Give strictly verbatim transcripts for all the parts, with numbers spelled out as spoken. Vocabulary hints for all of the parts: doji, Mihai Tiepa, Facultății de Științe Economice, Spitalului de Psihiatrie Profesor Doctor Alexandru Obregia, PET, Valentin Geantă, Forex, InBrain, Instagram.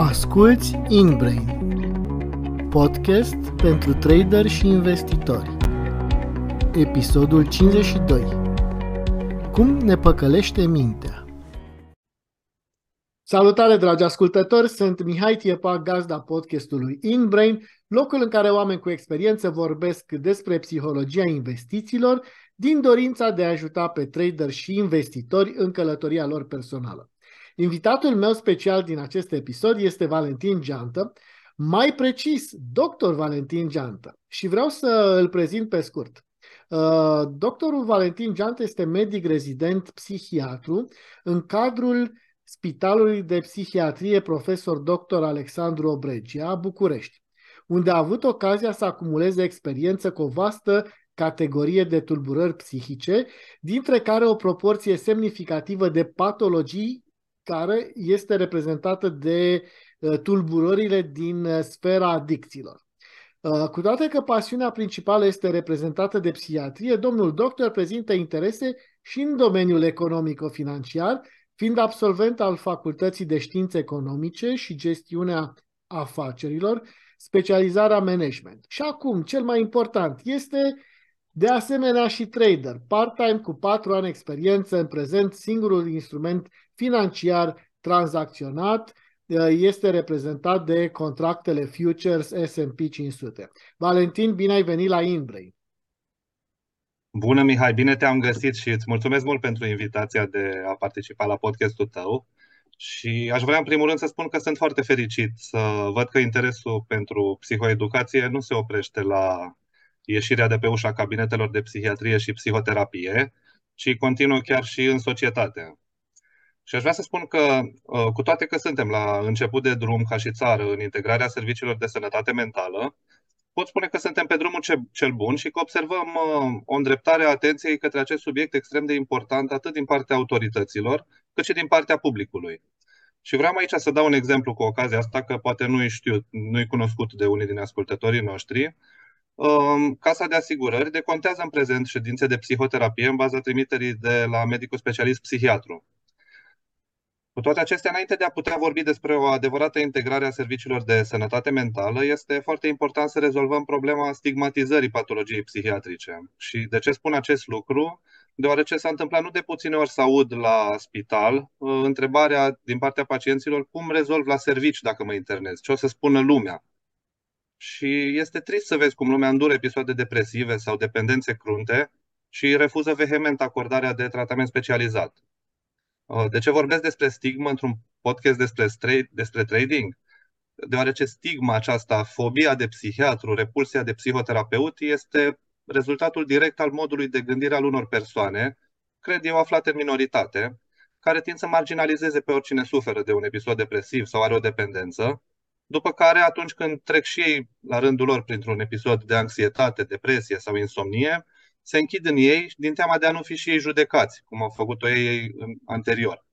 Asculți InBrain, podcast pentru traderi și investitori. Episodul cincizeci și doi. Cum ne păcălește mintea. Salutare, dragi ascultători! Sunt Mihai Tiepa, gazda podcastului InBrain, locul în care oameni cu experiență vorbesc despre psihologia investițiilor din dorința de a ajuta pe traderi și investitori în călătoria lor personală. Invitatul meu special din acest episod este Valentin Geantă, mai precis, doctor Valentin Geantă, și vreau să îl prezint pe scurt. Doctorul Valentin Geantă este medic rezident psihiatru în cadrul Spitalului de Psihiatrie Profesor Doctor Alexandru Obregia, București, unde a avut ocazia să acumuleze experiență cu o vastă categorie de tulburări psihice, dintre care o proporție semnificativă de patologii care este reprezentată de tulburările din sfera adicțiilor. Cu toate că pasiunea principală este reprezentată de psihiatrie, domnul doctor prezintă interese și în domeniul economico-financiar, fiind absolvent al Facultății de Științe Economice și Gestiunea Afacerilor, specializarea management. Și acum, cel mai important, este de asemenea și trader, part-time cu patru ani experiență, în prezent singurul instrument financiar tranzacționat este reprezentat de contractele futures S and P cinci sute. Valentin, bine ai venit la InBrain! Bună, Mihai! Bine te-am găsit și îți mulțumesc mult pentru invitația de a participa la podcastul tău. Și aș vrea în primul rând să spun că sunt foarte fericit să văd că interesul pentru psihoeducație nu se oprește la ieșirea de pe ușa cabinetelor de psihiatrie și psihoterapie, ci continuă chiar și în societate. Și aș vrea să spun că, cu toate că suntem la început de drum ca și țară în integrarea serviciilor de sănătate mentală, pot spune că suntem pe drumul cel bun și că observăm o îndreptare a atenției către acest subiect extrem de important, atât din partea autorităților, cât și din partea publicului. Și vreau aici să dau un exemplu cu ocazia asta, că poate nu-i știut, nu-i cunoscut de unii din ascultătorii noștri. Casa de asigurări decontează în prezent ședințe de psihoterapie în baza trimiterii de la medicul specialist psihiatru. Cu toate acestea, înainte de a putea vorbi despre o adevărată integrare a serviciilor de sănătate mentală, este foarte important să rezolvăm problema stigmatizării patologiei psihiatrice. Și de ce spun acest lucru? Deoarece s-a întâmplat nu de puține ori să aud la spital întrebarea din partea pacienților: cum rezolv la servici dacă mă internez? Ce o să spună lumea? Și este trist să vezi cum lumea îndură episoade depresive sau dependențe crunte și refuză vehement acordarea de tratament specializat. De ce vorbesc despre stigmă într-un podcast despre, despre trading? Deoarece stigma aceasta, fobia de psihiatru, repulsia de psihoterapeut, este rezultatul direct al modului de gândire al unor persoane, cred eu aflate în minoritate, care tind să marginalizeze pe oricine suferă de un episod depresiv sau are o dependență, după care, atunci când trec și ei la rândul lor printr-un episod de anxietate, depresie sau insomnie, se închid în ei din teama de a nu fi și ei judecați, cum au făcut-o ei anterior.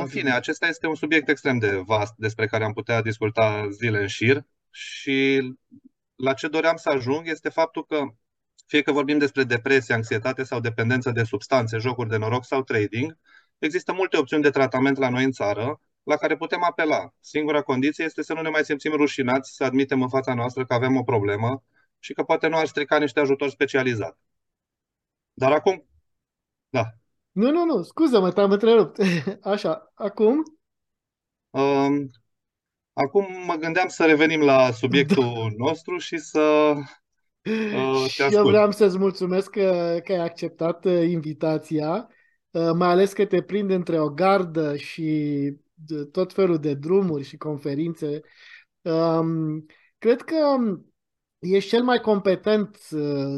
În fine, acesta este un subiect extrem de vast despre care am putea discuta zile în șir și la ce doream să ajung este faptul că, fie că vorbim despre depresie, anxietate sau dependență de substanțe, jocuri de noroc sau trading, există multe opțiuni de tratament la noi în țară la care putem apela. Singura condiție este să nu ne mai simțim rușinați să admitem în fața noastră că avem o problemă și că poate nu ar strica niște ajutor specializat. Dar acum... Da. Nu, nu, nu, scuză-mă, te-am întrerupt. Așa, acum? Um, acum mă gândeam să revenim la subiectul nostru și să uh, te ascult. Eu vreau să-ți mulțumesc că, că ai acceptat invitația, mai ales că te prind între o gardă și tot felul de drumuri și conferințe. Um, cred că ești cel mai competent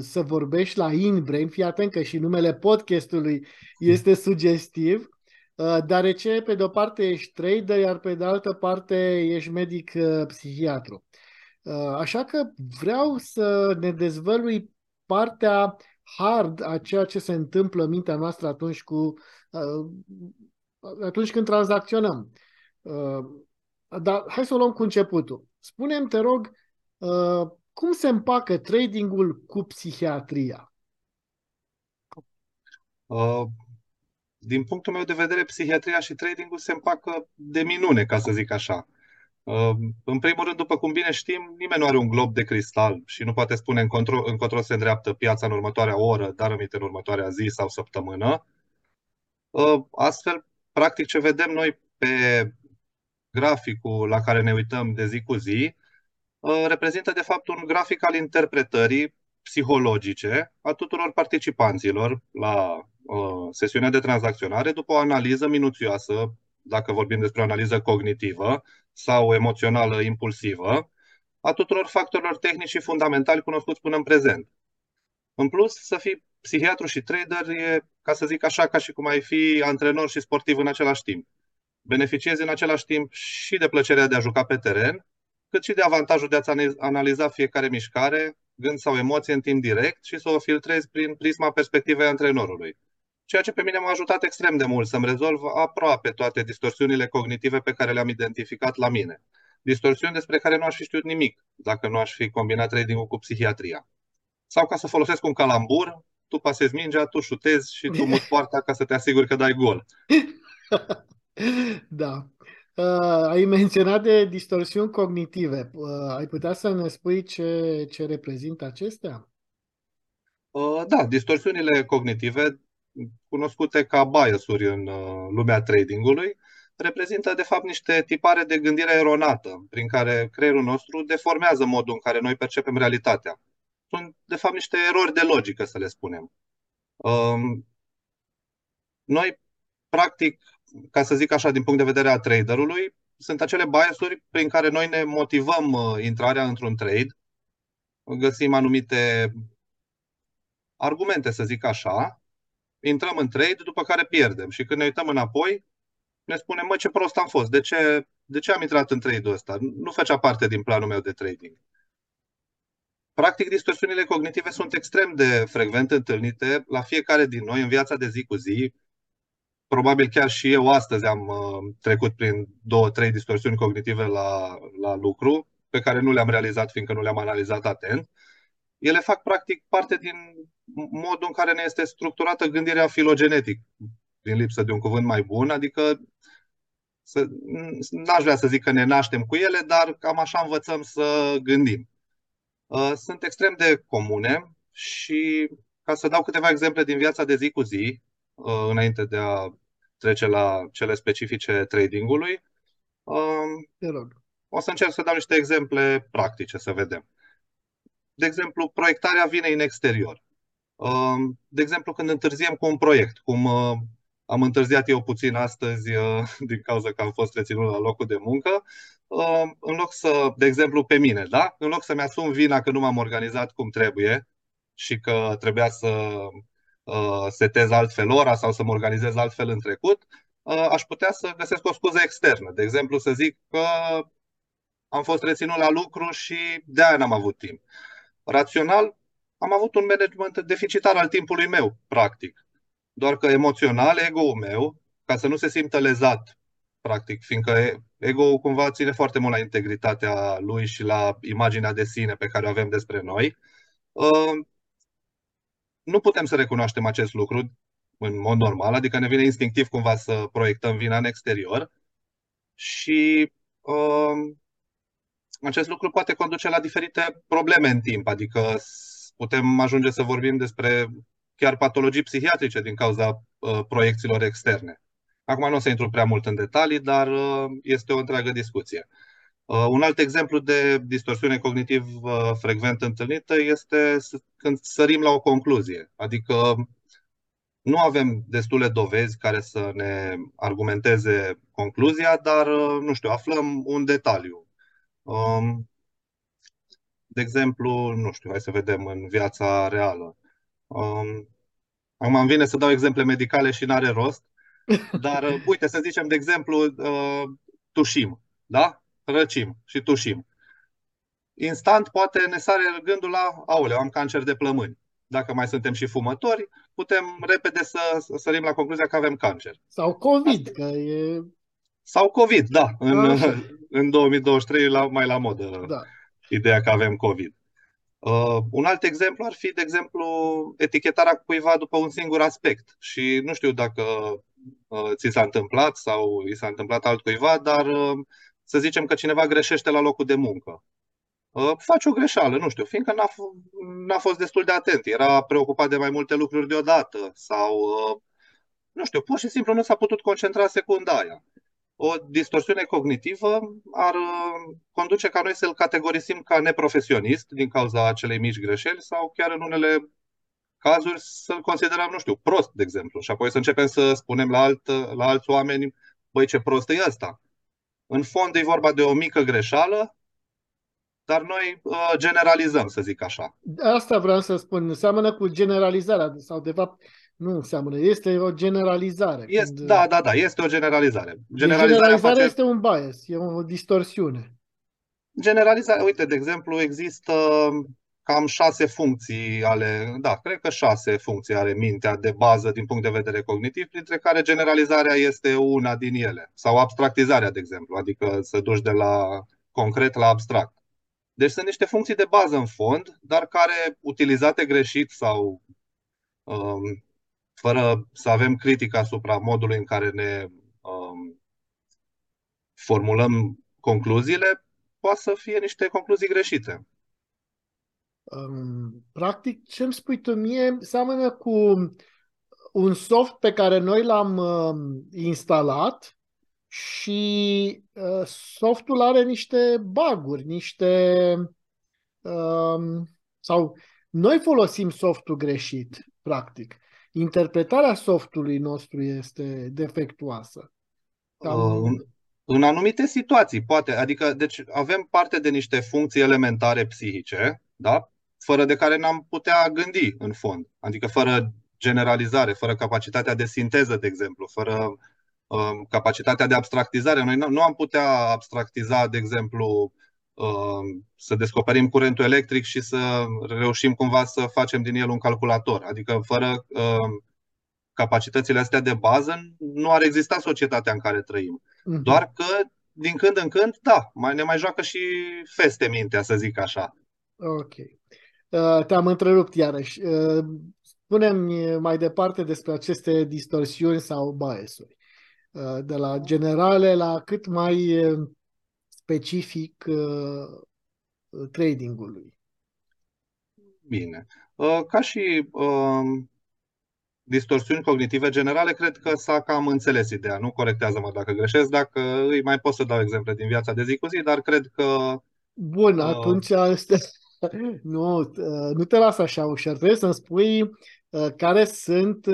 să vorbești la InBrain, fii atent că și numele podcastului este sugestiv, deoarece pe de-o parte ești trader, iar pe de altă parte ești medic psihiatru. Așa că vreau să ne dezvălui partea hard a ceea ce se întâmplă în mintea noastră atunci, cu, atunci când tranzacționăm. Dar hai să o luăm cu începutul. Spune-mi, te rog, cum se împacă tradingul cu psihiatria? Uh, Din punctul meu de vedere, psihiatria și tradingul se împacă de minune, ca să zic așa. În primul rând, după cum bine știm, nimeni nu are un glob de cristal și nu poate spune încotro, încotro se îndreaptă piața în următoarea oră, dar aminte în următoarea zi sau săptămână. Astfel, practic, ce vedem noi pe graficul la care ne uităm de zi cu zi, reprezintă de fapt un grafic al interpretării psihologice a tuturor participanților la sesiunea de tranzacționare după o analiză minuțioasă, dacă vorbim despre o analiză cognitivă sau emoțională impulsivă, a tuturor factorilor tehnici și fundamentali cunoscuți până în prezent. În plus, să fii psihiatru și trader e, ca să zic așa, ca și cum ai fi antrenor și sportiv în același timp. Beneficiezi în același timp și de plăcerea de a juca pe teren, cât și de avantajul de a-ți analiza fiecare mișcare, gând sau emoție în timp direct și să o filtrezi prin prisma perspectivei antrenorului. Ceea ce pe mine m-a ajutat extrem de mult să-mi rezolv aproape toate distorsiunile cognitive pe care le-am identificat la mine. Distorsiuni despre care nu aș fi știut nimic dacă nu aș fi combinat trading-ul cu psihiatria. Sau, ca să folosesc un calambur, tu pasezi mingea, tu șutezi și tu muți poarta ca să te asiguri că dai gol. Da. Uh, ai menționat de distorsiuni cognitive. Uh, ai putea să ne spui ce, ce reprezintă acestea? Uh, da, distorsiunile cognitive, cunoscute ca bias-uri în lumea tradingului, reprezintă de fapt niște tipare de gândire eronată, prin care creierul nostru deformează modul în care noi percepem realitatea. Sunt de fapt niște erori de logică, să le spunem. Noi, practic, ca să zic așa, din punct de vedere a traderului, sunt acele bias-uri prin care noi ne motivăm intrarea într-un trade, găsim anumite argumente, să zic așa, intrăm în trade, după care pierdem și când ne uităm înapoi, ne spunem, mă, ce prost am fost, de ce, de ce am intrat în trade-ul ăsta? Nu făcea parte din planul meu de trading. Practic, distorsiunile cognitive sunt extrem de frecvent întâlnite la fiecare din noi în viața de zi cu zi. Probabil chiar și eu astăzi am trecut prin două, trei distorsiuni cognitive la, la lucru, pe care nu le-am realizat fiindcă nu le-am analizat atent. Ele fac practic parte din modul în care ne este structurată gândirea filogenetic, din lipsă de un cuvânt mai bun, adică n-aș vrea să zic că ne naștem cu ele, dar cam așa învățăm să gândim. Sunt extrem de comune și, ca să dau câteva exemple din viața de zi cu zi, înainte de a trece la cele specifice tradingului, o să încerc să dau niște exemple practice, să vedem. De exemplu, proiectarea vinei în exterior. De exemplu, când întârziem cu un proiect, cum am întârziat eu puțin astăzi din cauza că am fost reținut la locul de muncă, în loc să, de exemplu, pe mine, da? În loc să-mi asum vina că nu m-am organizat cum trebuie și că trebuia să setez altfel ora sau să mă organizez altfel în trecut, aș putea să găsesc o scuză externă. De exemplu, să zic că am fost reținut la lucru și de-aia n-am avut timp. Rațional, am avut un management deficitar al timpului meu, practic. Doar că emoțional, ego-ul meu, ca să nu se simtă lezat, practic, fiindcă ego-ul cumva ține foarte mult la integritatea lui și la imaginea de sine pe care o avem despre noi, nu putem să recunoaștem acest lucru în mod normal, adică ne vine instinctiv cumva să proiectăm vina în exterior și acest lucru poate conduce la diferite probleme în timp, adică putem ajunge să vorbim despre chiar patologii psihiatrice din cauza uh, proiecțiilor externe. Acum nu o să intru prea mult în detalii, dar uh, este o întreagă discuție. Uh, un alt exemplu de distorsiune cognitiv uh, frecvent întâlnită este când sărim la o concluzie, adică nu avem destule dovezi care să ne argumenteze concluzia, dar, uh, nu știu, aflăm un detaliu. De exemplu, nu știu, hai să vedem în viața reală. Acum îmi vine să dau exemple medicale și n-are rost, dar uite, să zicem, de exemplu, tușim, da? Răcim și tușim. Instant poate ne sare gândul la, aoleu, am cancer de plămâni. Dacă mai suntem și fumători, putem repede să sărim la concluzia că avem cancer. Sau COVID, că e... Sau COVID, da, în, în două mii douăzeci și trei la, mai la modă, da, ideea că avem COVID. Uh, un alt exemplu ar fi, de exemplu, etichetarea cuiva după un singur aspect. Și nu știu dacă ți s-a întâmplat sau i s-a întâmplat altcuiva, dar să zicem că cineva greșește la locul de muncă. Faci o greșeală, nu știu, fiindcă n-a, n-a fost destul de atent, era preocupat de mai multe lucruri deodată sau, nu știu, pur și simplu nu s-a putut concentra secunda aia. O distorsiune cognitivă ar conduce ca noi să-l categorisim ca neprofesionist din cauza acelei mici greșeli sau chiar în unele cazuri să-l considerăm, nu știu, prost, de exemplu, și apoi să începem să spunem la, alt, la alți oameni, băi, ce prost e ăsta. În fond e vorba de o mică greșeală, dar noi uh, generalizăm, să zic așa. Asta vreau să spun, seamănă cu generalizarea, sau de fapt nu seamănă, este o generalizare. Este, când... Da, da, da, este o generalizare. Generalizarea, generalizarea face... este un bias, e o distorsiune. Generalizarea, uite, de exemplu, există cam șase funcții ale, da, cred că șase funcții are mintea de bază din punct de vedere cognitiv, printre care generalizarea este una din ele, sau abstractizarea, de exemplu, adică să duci de la concret la abstract. Deci sunt niște funcții de bază în fond, dar care, utilizate greșit sau um, fără să avem critică asupra modului în care ne um, formulăm concluziile, poate să fie niște concluzii greșite. Um, practic, ce îmi spui tu mie seamănă cu un soft pe care noi l-am um, instalat și uh, softul are niște bug-uri, niște... Uh, sau noi folosim softul greșit, practic. Interpretarea softului nostru este defectuoasă. Cam... Uh, în anumite situații, poate. Adică, deci avem parte de niște funcții elementare psihice, da? Fără de care n-am putea gândi, în fond. Adică fără generalizare, fără capacitatea de sinteză, de exemplu, fără... capacitatea de abstractizare. Noi nu am putea abstractiza, de exemplu, să descoperim curentul electric și să reușim cumva să facem din el un calculator. Adică fără capacitățile astea de bază nu ar exista societatea în care trăim. Doar că din când în când, da, ne mai joacă și feste mintea, să zic așa. Ok. Te-am întrerupt iarăși. Spune-mi mai departe despre aceste distorsiuni sau biasuri. De la generale la cât mai specific tradingului. Bine. Ca și distorsiuni cognitive generale, cred că s-a cam înțeles ideea. Nu corectează-mă dacă greșesc, dacă îi mai pot să dau exemple din viața de zi cu zi, dar cred că... Bun, atunci este... nu, nu te las așa ușor. Trebuie să-mi spui care sunt...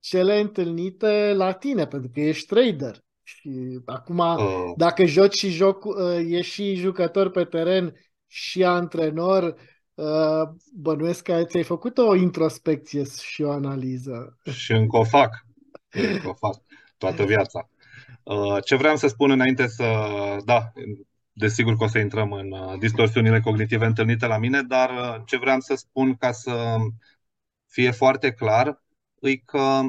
cele întâlnite la tine, pentru că ești trader și acum oh. dacă joci și joc, ești și jucător pe teren și antrenor, bănuiesc că ți-ai făcut o introspecție și o analiză. Și încă o fac, încă o fac toată viața. Ce vreau să spun înainte să, da, desigur că o să intrăm în distorsiunile cognitive întâlnite la mine, dar ce vreau să spun ca să fie foarte clar, e că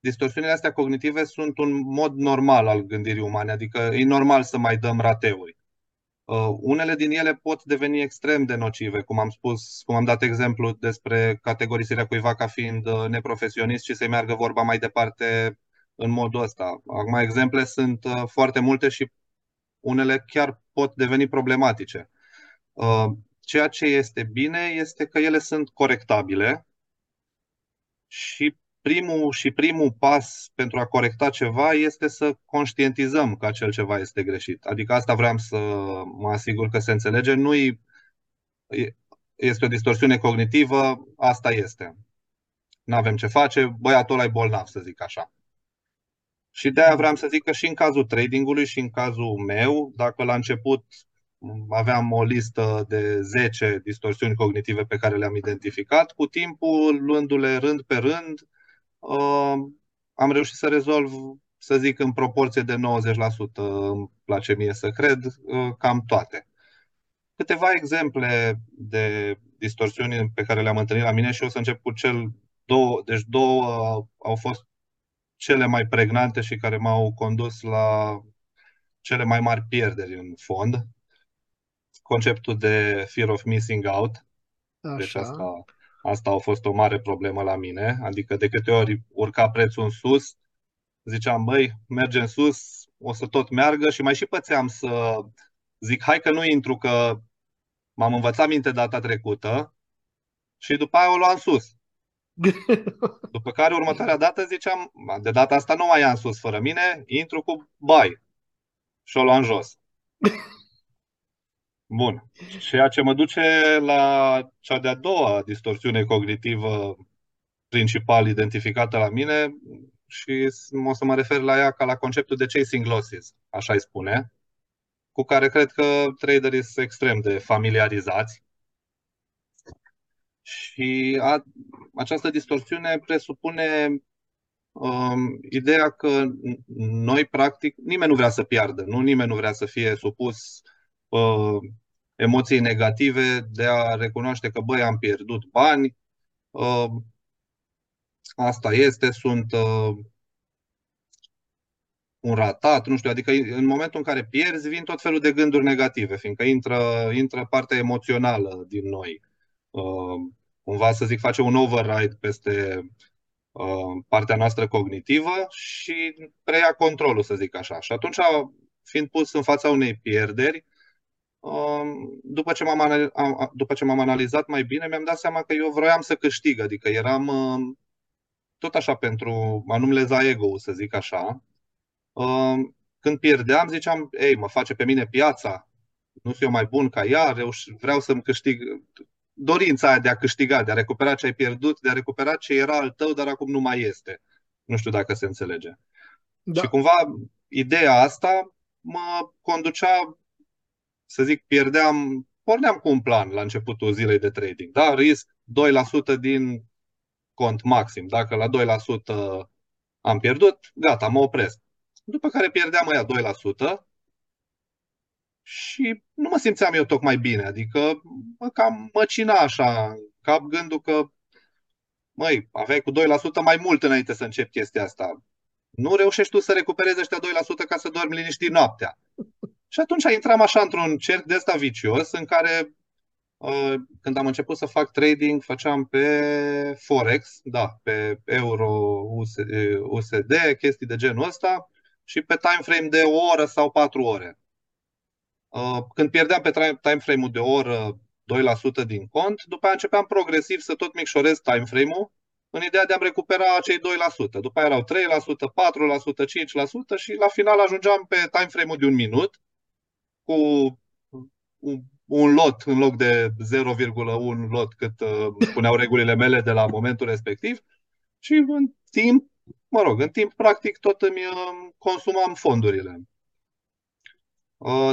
distorsiunile astea cognitive sunt un mod normal al gândirii umane, adică e normal să mai dăm rateuri. Uh, unele din ele pot deveni extrem de nocive, cum am spus, cum am dat exemplu despre categorisirea cuiva ca fiind uh, neprofesionist și să-i meargă vorba mai departe în modul ăsta. Acum, exemple sunt uh, foarte multe și unele chiar pot deveni problematice. Uh, ceea ce este bine este că ele sunt corectabile. Și primul, și primul pas pentru a corecta ceva este să conștientizăm că acel ceva este greșit. Adică asta vreau să mă asigur că se înțelege. Nu este o distorsiune cognitivă, asta este. Nu avem ce face, băiatul ăla e bolnav, să zic așa. Și de-aia vreau să zic că și în cazul tradingului și în cazul meu, dacă la început aveam o listă de zece distorsiuni cognitive pe care le-am identificat, cu timpul, luându-le rând pe rând, am reușit să rezolv, să zic, în proporție de nouăzeci la sută, îmi place mie să cred, cam toate. Câteva exemple de distorsiuni pe care le-am întâlnit la mine și o să încep cu cel două, deci două au fost cele mai pregnante și care m-au condus la cele mai mari pierderi în fond. Conceptul de fear of missing out. Așa. Deci asta, asta a fost o mare problemă la mine. Adică de câte ori urca prețul în sus, ziceam, băi, merge în sus, o să tot meargă, și mai și pățeam să zic, hai că nu intru, că m-am învățat minte data trecută, și după aia o luam sus. După care următoarea dată ziceam, de data asta nu mai ia în sus fără mine, intru cu bai și o luam jos. Bun. Ceea ce mă duce la cea de-a doua distorsiune cognitivă principal identificată la mine, și o să mă refer la ea ca la conceptul de chasing losses, așa îi spune, cu care cred că traderii sunt extrem de familiarizați. Și a, această distorsiune presupune um, ideea că noi, practic, nimeni nu vrea să piardă, nu? Nimeni nu vrea să fie supus uh, emoției negative de a recunoaște că, băi, am pierdut bani, uh, asta este, sunt uh, un ratat, nu știu, adică în momentul în care pierzi, vin tot felul de gânduri negative, fiindcă intră, intră partea emoțională din noi. Uh, cumva, să zic, face un override peste uh, partea noastră cognitivă și preia controlul, să zic așa. Și atunci, fiind pus în fața unei pierderi, uh, după ce m-am analizat, după ce m-am analizat mai bine, mi-am dat seama că eu vroiam să câștig, adică eram uh, tot așa pentru a nu-mi leza ego-ul, să zic așa. Uh, când pierdeam, ziceam, ei, mă face pe mine piața, nu sunt eu mai bun ca ea, reuș- vreau să-mi câștig... Dorința aia de a câștiga, de a recupera ce ai pierdut, de a recupera ce era al tău, dar acum nu mai este. Nu știu dacă se înțelege. Da. Și cumva ideea asta mă conducea, să zic, pierdeam, porneam cu un plan la începutul zilei de trading. Da? Risc doi la sută din cont maxim. Dacă la doi la sută am pierdut, gata, mă opresc. După care pierdeam aia doi la sută. Și nu mă simțeam eu tocmai bine, adică mă cam măcina așa, cap gândul că, măi, aveai cu doi la sută mai mult înainte să începi chestia asta. Nu reușești tu să recuperezi ăștia doi la sută ca să dormi liniștit noaptea. Și atunci intram așa într-un cerc de ăsta vicios în care, când am început să fac trading, făceam pe Forex, da, pe euro, U S D, chestii de genul ăsta, și pe time frame de o oră sau patru ore. Când pierdeam pe timeframe-ul de o oră doi la sută din cont, după aia începeam progresiv să tot micșorez timeframe-ul în ideea de a-mi recupera acei doi la sută. După aia erau trei la sută, patru la sută, cinci la sută și la final ajungeam pe timeframe-ul de un minut cu un lot în loc de zero virgulă unu lot cât puneau regulile mele de la momentul respectiv și în timp, mă rog, în timp practic tot îmi consumam fondurile.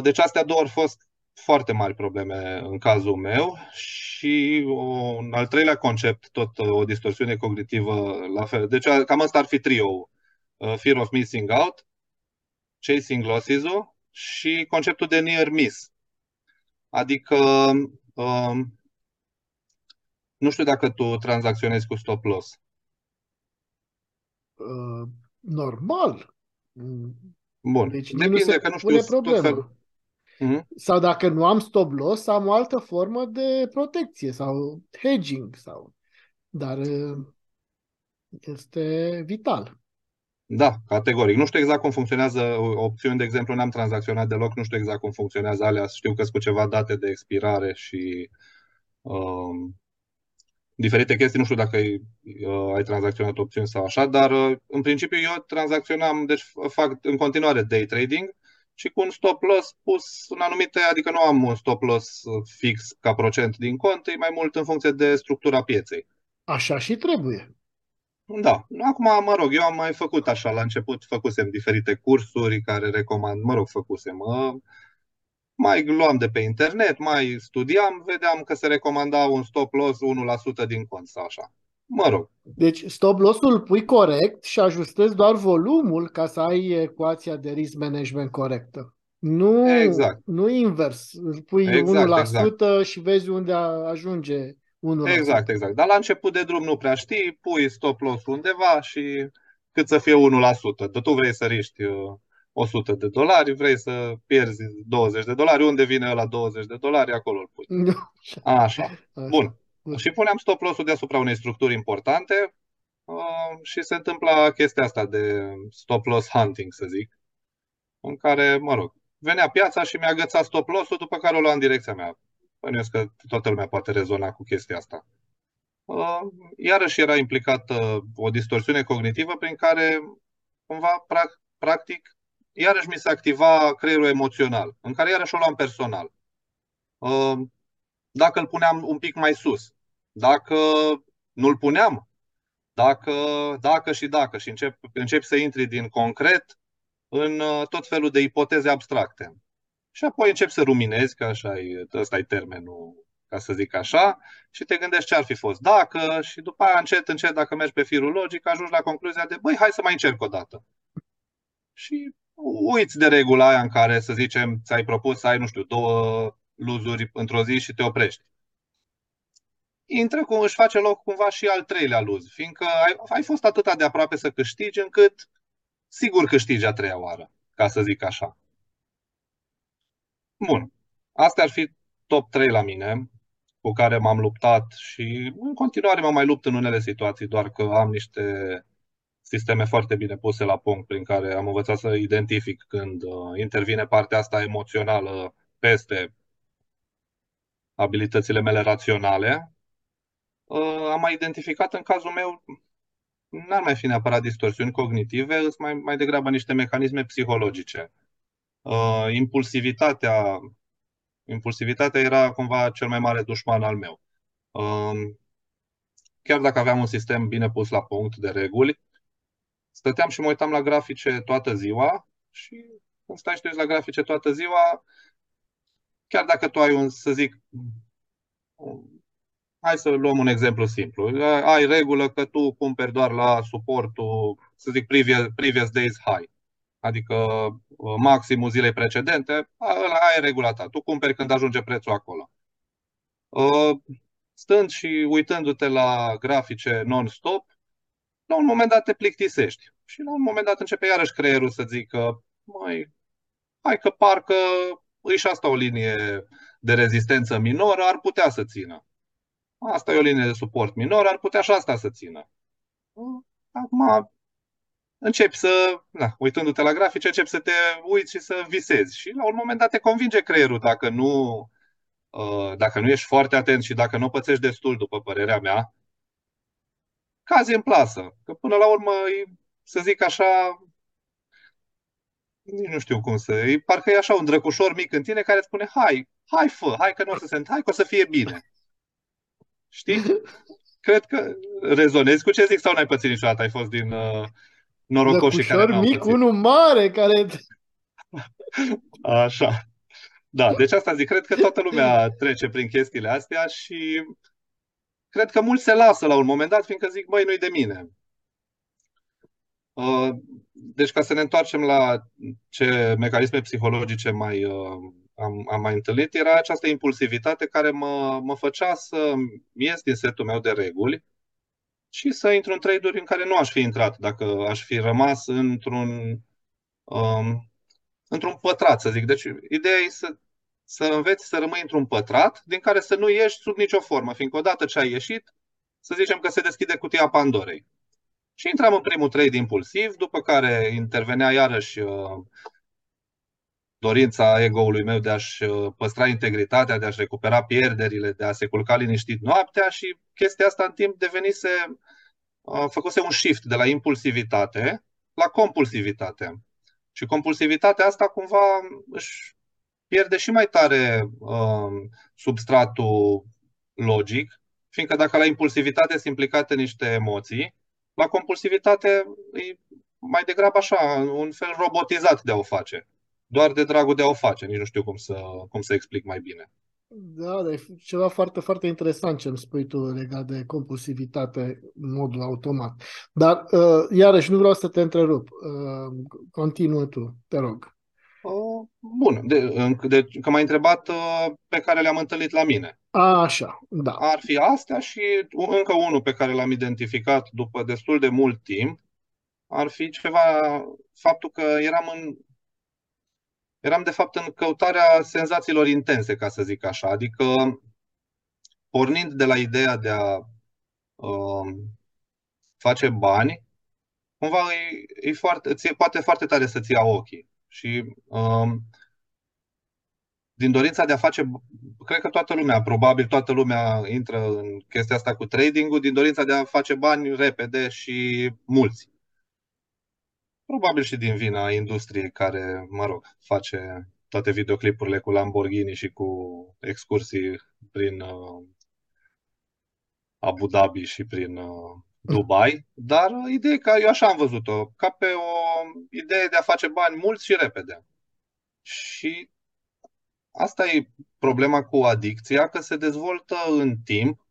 Deci astea două au fost foarte mari probleme în cazul meu și un al treilea concept, tot o distorsiune cognitivă la fel. Deci cam asta ar fi trio-ul. Fear of missing out, chasing losses-ul și conceptul de near miss. Adică, um, nu știu dacă tu tranzacționezi cu stop loss. Uh, normal. Bun, deci depinde că nu știu tot fel... mm-hmm. Sau dacă nu am stop loss, am o altă formă de protecție sau hedging sau... Dar este vital. Da, categoric. Nu știu exact cum funcționează opțiuni, de exemplu, n-am tranzacționat deloc, nu știu exact cum funcționează alea. Știu că sunt cu ceva date de expirare și um, diferite chestii, nu știu dacă ai, uh, ai tranzacționat opțiuni sau așa, dar uh, în principiu eu tranzacționam, deci fac în continuare day trading și cu un stop loss pus în anumite, adică nu am un stop loss fix ca procent din cont, e mai mult în funcție de structura pieței. Așa și trebuie. Da. Acum, mă rog, eu am mai făcut așa, la început făcusem diferite cursuri care recomand, mă rog, făcusem... Uh, Mai luam de pe internet, mai studiam, vedeam că se recomanda un stop loss unu la sută din cont sau așa. Mă rog. Deci stop loss-ul îl pui corect și ajustezi doar volumul ca să ai ecuația de risk management corectă. Nu, exact. Nu invers. Îl pui exact, unu la sută exact. Și vezi unde ajunge unu la sută. Exact, exact. Dar la început de drum nu prea știi, pui stop loss undeva și cât să fie unu la sută. Dar tu vrei să riști... Eu... o sută de dolari, vrei să pierzi douăzeci de dolari, unde vine ăla douăzeci de dolari, acolo îl pui. Așa. Bun. Și puneam stop loss-ul deasupra unei structuri importante, uh, și se întâmpla chestia asta de stop loss hunting, să zic, în care, mă rog, venea piața și mi-a agățat stop loss-ul, după care o lua în direcția mea. Bănuiesc că toată lumea poate rezona cu chestia asta. Uh, iarăși era implicată o distorsiune cognitivă prin care, cumva, pra- practic, iarăși mi se activa creierul emoțional, în care iarăși o luam personal. Uh, dacă îl puneam un pic mai sus, dacă nu-l puneam, dacă, dacă și dacă, și încep, încep să intri din concret în tot felul de ipoteze abstracte. Și apoi încep să ruminezi, că așa-i, ăsta-i termenul, ca să zic așa, și te gândești ce ar fi fost dacă, și după aia încet, încet, dacă mergi pe firul logic, ajungi la concluzia de, băi, hai să mai încerc o dată. Și uiți de regula aia în care, să zicem, ți-ai propus să ai, nu știu, două luzuri într-o zi și te oprești. Intră cum își face loc cumva și al treilea luz, fiindcă ai, ai fost atâta de aproape să câștigi încât sigur câștigi a treia oară, ca să zic așa. Bun, astea ar fi top trei la mine, cu care m-am luptat și în continuare mă mai lupt în unele situații, doar că am niște sisteme foarte bine puse la punct prin care am învățat să identific când intervine partea asta emoțională peste abilitățile mele raționale. Am mai identificat în cazul meu, n-ar mai fi neapărat distorsiuni cognitive, sunt mai, mai degrabă niște mecanisme psihologice. Uh, impulsivitatea, impulsivitatea era cumva cel mai mare dușman al meu. Uh, chiar dacă aveam un sistem bine pus la punct de reguli, stăteam și mă uitam la grafice toată ziua și când stai și te uiți la grafice toată ziua, chiar dacă tu ai un, să zic, un, hai să luăm un exemplu simplu. Ai regulă că tu cumperi doar la suportul, să zic, previous, previous days high. Adică maximul zilei precedente, ai regula ta. Tu cumperi când ajunge prețul acolo. Stând și uitându-te la grafice non-stop, la un moment dat te plictisești. Și la un moment dat începe iarăși creierul să zică, măi, hai că parcă își asta o linie de rezistență minoră, ar putea să țină. Asta e o linie de suport minor, ar putea și asta să țină. Acum începi să, da, uitându-te la grafice, începi să te uiți și să visezi. Și la un moment dat te convinge creierul, dacă nu, dacă nu ești foarte atent și dacă nu pățești destul, după părerea mea, cazi în plasă. Că până la urmă, să zic așa, nu știu cum să, e, parcă e așa un drăcușor mic în tine care îți spune, hai, hai fă, hai că nu o să se, hai că o să fie bine. Știi? Cred că rezonezi cu ce zic sau n-ai pățit niciodată, ai fost din uh, norocoșii care n-au pățit. Mic, unul mare care... Așa. Da, deci asta zic, cred că toată lumea trece prin chestiile astea și cred că mulți se lasă la un moment dat, fiindcă zic, băi, nu-i de mine. Uh, deci ca să ne întoarcem la ce mecanisme psihologice mai... Uh, Am, am mai întâlnit, era această impulsivitate care mă, mă făcea să ies din setul meu de reguli și să intru în trade-uri în care nu aș fi intrat, dacă aș fi rămas într-un um, într-un pătrat, să zic. Deci ideea e să, să înveți să rămâi într-un pătrat din care să nu ieși sub nicio formă, fiindcă odată ce ai ieșit, să zicem că se deschide cutia Pandorei. Și intram în primul trade impulsiv, după care intervenea iarăși uh, dorința ego-ului meu de a-și păstra integritatea, de a-și recupera pierderile, de a se culca liniștit noaptea și chestia asta în timp devenise, făcuse un shift de la impulsivitate la compulsivitate. Și compulsivitatea asta cumva își pierde și mai tare uh, substratul logic, fiindcă dacă la impulsivitate sunt implicate niște emoții, la compulsivitate e mai degrabă așa, un fel robotizat de a o face. Doar de dragul de a o face, nici nu știu cum să, cum să explic mai bine. Da, dar e ceva foarte, foarte interesant ce îmi spui tu legat de compulsivitate în modul automat. Dar, uh, iarăși, nu vreau să te întrerup. Uh, continuă tu, te rog. Uh, bun, de, de, că m-ai întrebat uh, pe care le-am întâlnit la mine. A, așa, da. Ar fi astea și încă unul pe care l-am identificat după destul de mult timp, ar fi ceva, faptul că eram în... Eram, de fapt, în căutarea senzațiilor intense, ca să zic așa. Adică, pornind de la ideea de a uh, face bani, cumva îi, îi foarte, ție, poate foarte tare să-ți ia ochii. Și um, din dorința de a face, cred că toată lumea, probabil toată lumea intră în chestia asta cu trading-ul, din dorința de a face bani repede și mulți. Probabil și din vina industriei care, mă rog, face toate videoclipurile cu Lamborghini și cu excursii prin uh, Abu Dhabi și prin uh, Dubai, dar ideea că eu așa am văzut-o, ca pe o idee de a face bani mulți și repede. Și asta e problema cu adicția, că se dezvoltă în timp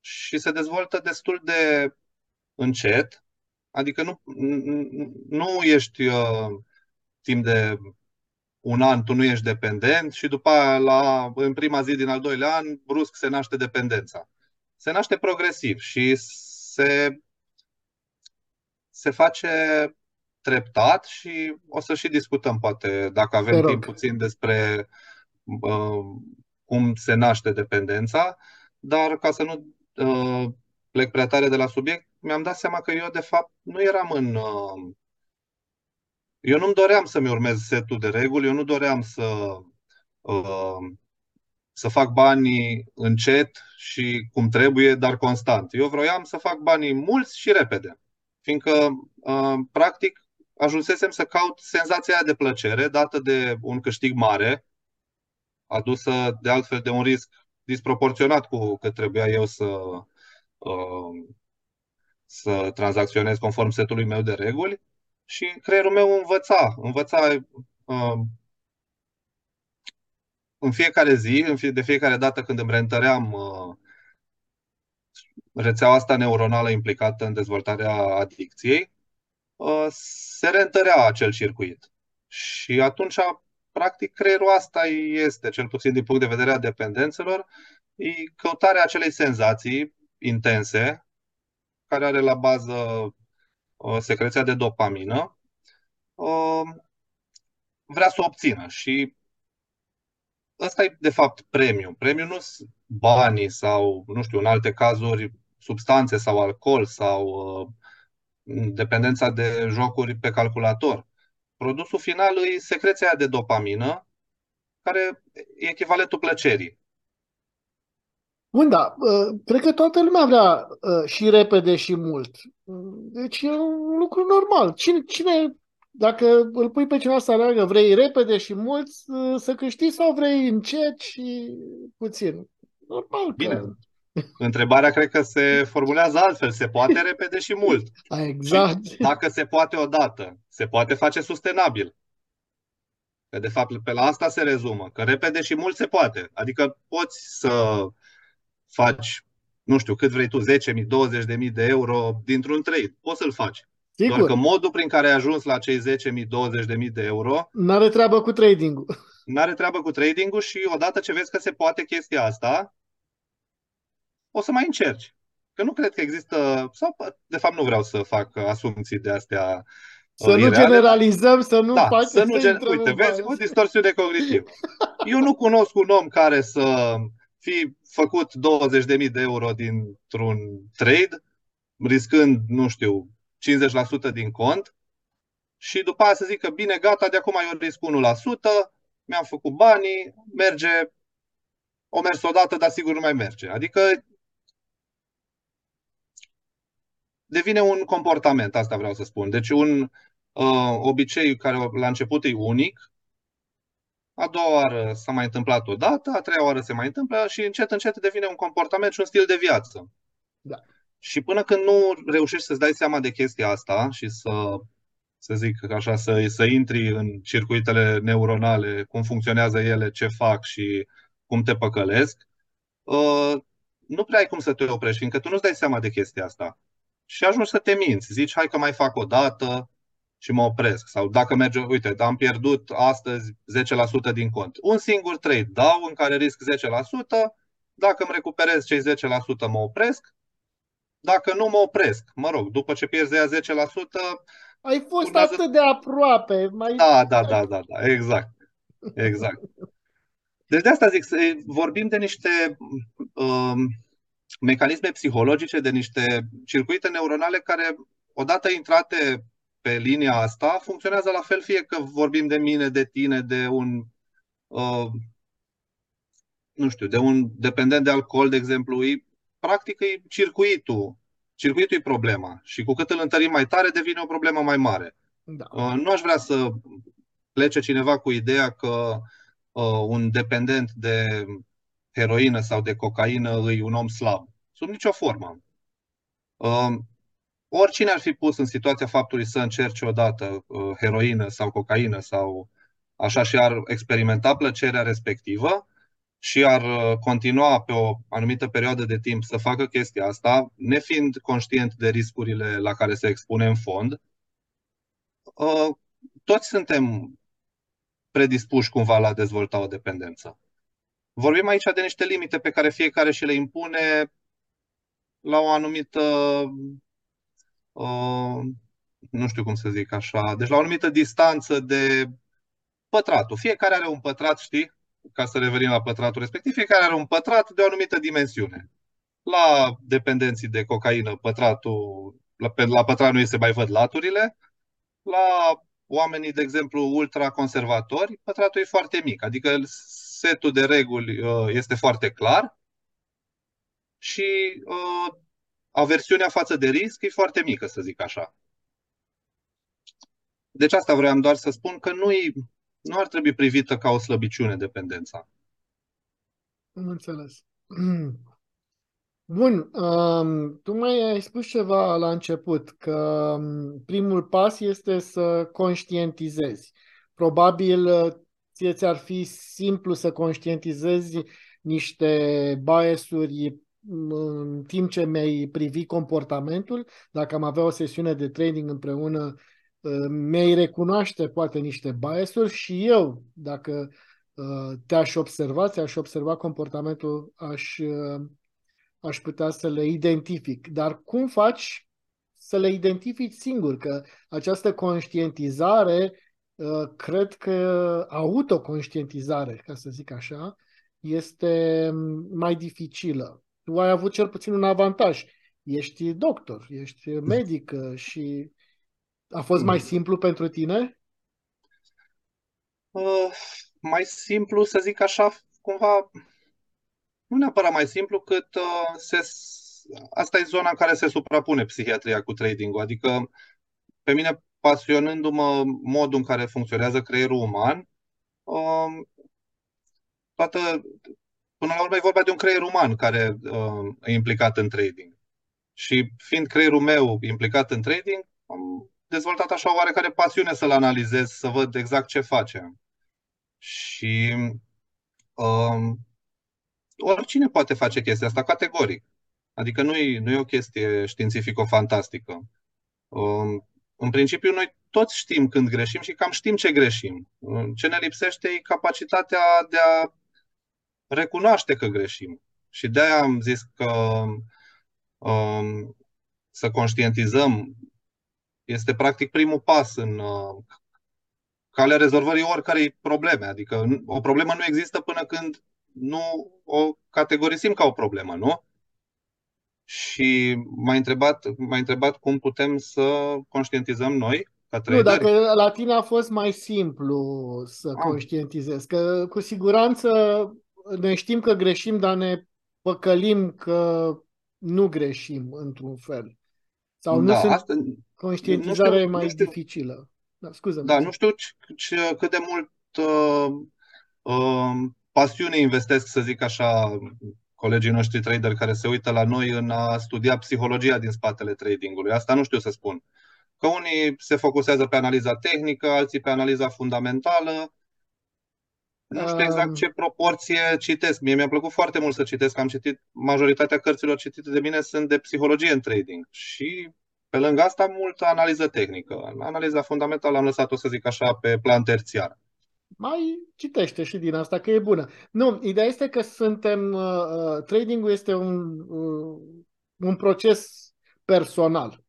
și se dezvoltă destul de încet, adică nu, nu ești uh, timp de un an, tu nu ești dependent și după aia, la, în prima zi din al doilea an, brusc se naște dependența. Se naște progresiv și se, se face treptat și o să și discutăm, poate, dacă avem timp puțin despre uh, cum se naște dependența, dar ca să nu uh, plec prea tare de la subiect, mi-am dat seama că eu, de fapt, nu eram în... Uh, eu nu-mi doream să-mi urmez setul de reguli, eu nu doream să... Uh, să fac banii încet și cum trebuie, dar constant. Eu vroiam să fac banii mulți și repede, fiindcă, practic, ajunsesem să caut senzația de plăcere dată de un câștig mare, adusă de altfel de un risc disproporționat cu cât trebuia eu să, să tranzacționez conform setului meu de reguli, și creierul meu învăța, învăța în fiecare zi, de fiecare dată când îmi reîntăream rețeaua asta neuronală implicată în dezvoltarea adicției, se reîntărea acel circuit. Și atunci, practic, creierul asta este, cel puțin din punct de vedere a dependențelor, e căutarea acelei senzații intense, care are la bază secreția de dopamină, vrea să o obțină și asta e, de fapt, premiu. Premiu nu sunt banii sau, nu știu, în alte cazuri, substanțe sau alcool sau uh, dependența de jocuri pe calculator. Produsul final e secreția de dopamină, care e echivalentul plăcerii. Bun, da. Cred că toată lumea vrea și repede și mult. Deci e un lucru normal. Cine... cine... Dacă îl pui pe cineva să aleagă, vrei repede și mulți să câștigi sau vrei încet și puțin? Normal. Bine. Că... Întrebarea cred că se formulează altfel. Se poate repede și mult. Exact. Și dacă se poate odată, se poate face sustenabil. Că de fapt pe la asta se rezumă. Că repede și mult se poate. Adică poți să faci, nu știu, cât vrei tu, zece mii, douăzeci de mii de euro dintr-un trade. Poți să-l faci. Sigur. Doar că modul prin care ai ajuns la cei zece mii, douăzeci de mii de euro n-are treabă cu trading-ul. N-are treabă cu trading-ul și odată ce vezi că se poate chestia asta, o să mai încerci. Că nu cred că există, sau de fapt nu vreau să fac asumții de astea. Să ireale. Nu generalizăm, să nu da, faci să nu gen... Uite, vezi, o distorsiune cognitivă. Eu nu cunosc un om care să fi făcut douăzeci de mii de euro dintr-un trade, riscând, nu știu, cincizeci la sută din cont și după aia să zic că bine, gata, de acum eu risc unu la sută, mi-am făcut banii, merge, o mers odată, dar sigur nu mai merge. Adică devine un comportament, asta vreau să spun. Deci un uh, obicei care la început e unic, a doua oară s-a mai întâmplat odată, a treia oară se mai întâmplă și încet, încet devine un comportament și un stil de viață. Da. Și până când nu reușești să-ți dai seama de chestia asta și să, să zic așa, să, să intri în circuitele neuronale, cum funcționează ele, ce fac și cum te păcălesc, nu prea ai cum să te oprești, fiindcă tu nu-ți dai seama de chestia asta. Și ajungi să te minți, zici, hai că mai fac o dată și mă opresc. Sau dacă merge, uite, am pierdut astăzi zece la sută din cont. Un singur trade dau în care risc zece la sută, dacă îmi recuperez cei zece la sută mă opresc. Dacă nu mă opresc, mă rog, după ce pierzi aia zece la sută... Ai fost urmează... atât de aproape. Mai... Da, da, da, da, da, exact. Exact. Deci de asta zic, vorbim de niște um, mecanisme psihologice, de niște circuite neuronale care, odată intrate pe linia asta, funcționează la fel, fie că vorbim de mine, de tine, de un, uh, nu știu, de un dependent de alcool, de exemplu. E, practic, e circuitul. Circuitul e problema și cu cât îl întărim mai tare, devine o problemă mai mare. Da. Uh, nu aș vrea să plece cineva cu ideea că uh, un dependent de heroină sau de cocaină e un om slab. Sub nicio formă. Uh, oricine ar fi pus în situația faptului să încerce odată uh, heroină sau cocaină sau așa și ar experimenta plăcerea respectivă și ar continua pe o anumită perioadă de timp să facă chestia asta, nefiind conștient de riscurile la care se expune în fond, toți suntem predispuși cumva la a dezvolta o dependență. Vorbim aici de niște limite pe care fiecare și le impune la o anumită, nu știu cum să zic așa, deci la o anumită distanță de pătratul. Fiecare are un pătrat, știi? Ca să revenim la pătratul respectiv, fiecare are un pătrat de o anumită dimensiune. La dependenții de cocaină, pătratul, la, la pătrat nu se mai văd laturile. La oamenii, de exemplu, ultraconservatori, pătratul e foarte mic. Adică setul de reguli este foarte clar și uh, aversiunea față de risc e foarte mică, să zic așa. Deci asta vreau doar să spun, că nu-i... nu ar trebui privită ca o slăbiciune dependența. Am înțeles. Bun. Tu mai ai spus ceva la început, că primul pas este să conștientizezi. Probabil ție ți-ar fi simplu să conștientizezi niște bias-uri în timp ce mi-ai privi comportamentul. Dacă am avea o sesiune de training împreună, mi-ai recunoaște poate niște bias-uri și eu, dacă te-aș observa, ți-aș observa comportamentul, aș, aș putea să le identific. Dar cum faci să le identifici singur? Că această conștientizare, cred că autoconștientizare, ca să zic așa, este mai dificilă. Tu ai avut cel puțin un avantaj. Ești doctor, ești medic și... a fost mai simplu pentru tine? Uh, mai simplu, să zic așa, cumva, nu neapărat mai simplu, cât uh, se, asta e zona în care se suprapune psihiatria cu trading-ul. Adică, pe mine, pasionându-mă modul în care funcționează creierul uman, uh, toată, până la urmă e vorba de un creier uman care uh, e implicat în trading. Și fiind creierul meu implicat în trading, um, dezvoltat așa oarecare pasiune să-l analizez, să văd exact ce facem. Și um, oricine poate face chestia asta, categoric. Adică nu e, nu e o chestie științifico-fantastică. Um, în principiu, noi toți știm când greșim și cam știm ce greșim. Ce ne lipsește e capacitatea de a recunoaște că greșim. Și de-aia am zis că um, să conștientizăm este practic primul pas în uh, calea rezolvării oricărei probleme. Adică o problemă nu există până când nu o categorisim ca o problemă, nu? Și m-ai întrebat, m-ai întrebat cum putem să conștientizăm noi ca traderi. Nu, dacă la tine a fost mai simplu să ah. conștientizezi. Că cu siguranță ne știm că greșim, dar ne păcălim că nu greșim într-un fel. Sau nu da, sunt... asta... Conștientizarea e mai știu, dificilă. Da, scuze-mă. Da, nu știu ce, cât de mult uh, uh, pasiune investesc, să zic așa, colegii noștri trader care se uită la noi în a studia psihologia din spatele tradingului. Asta nu știu să spun. Că unii se focusează pe analiza tehnică, alții pe analiza fundamentală. Nu știu exact ce proporție citesc. Mie mi-a plăcut foarte mult să citesc. Am citit, majoritatea cărților citite de mine sunt de psihologie în trading. Și... pe lângă asta, multă analiză tehnică. Analiza fundamentală am lăsat-o, să zic așa, pe plan terțiar. Mai citește și din asta, că e bună. Nu, ideea este că suntem... Uh, trading-ul este un, uh, un proces personal.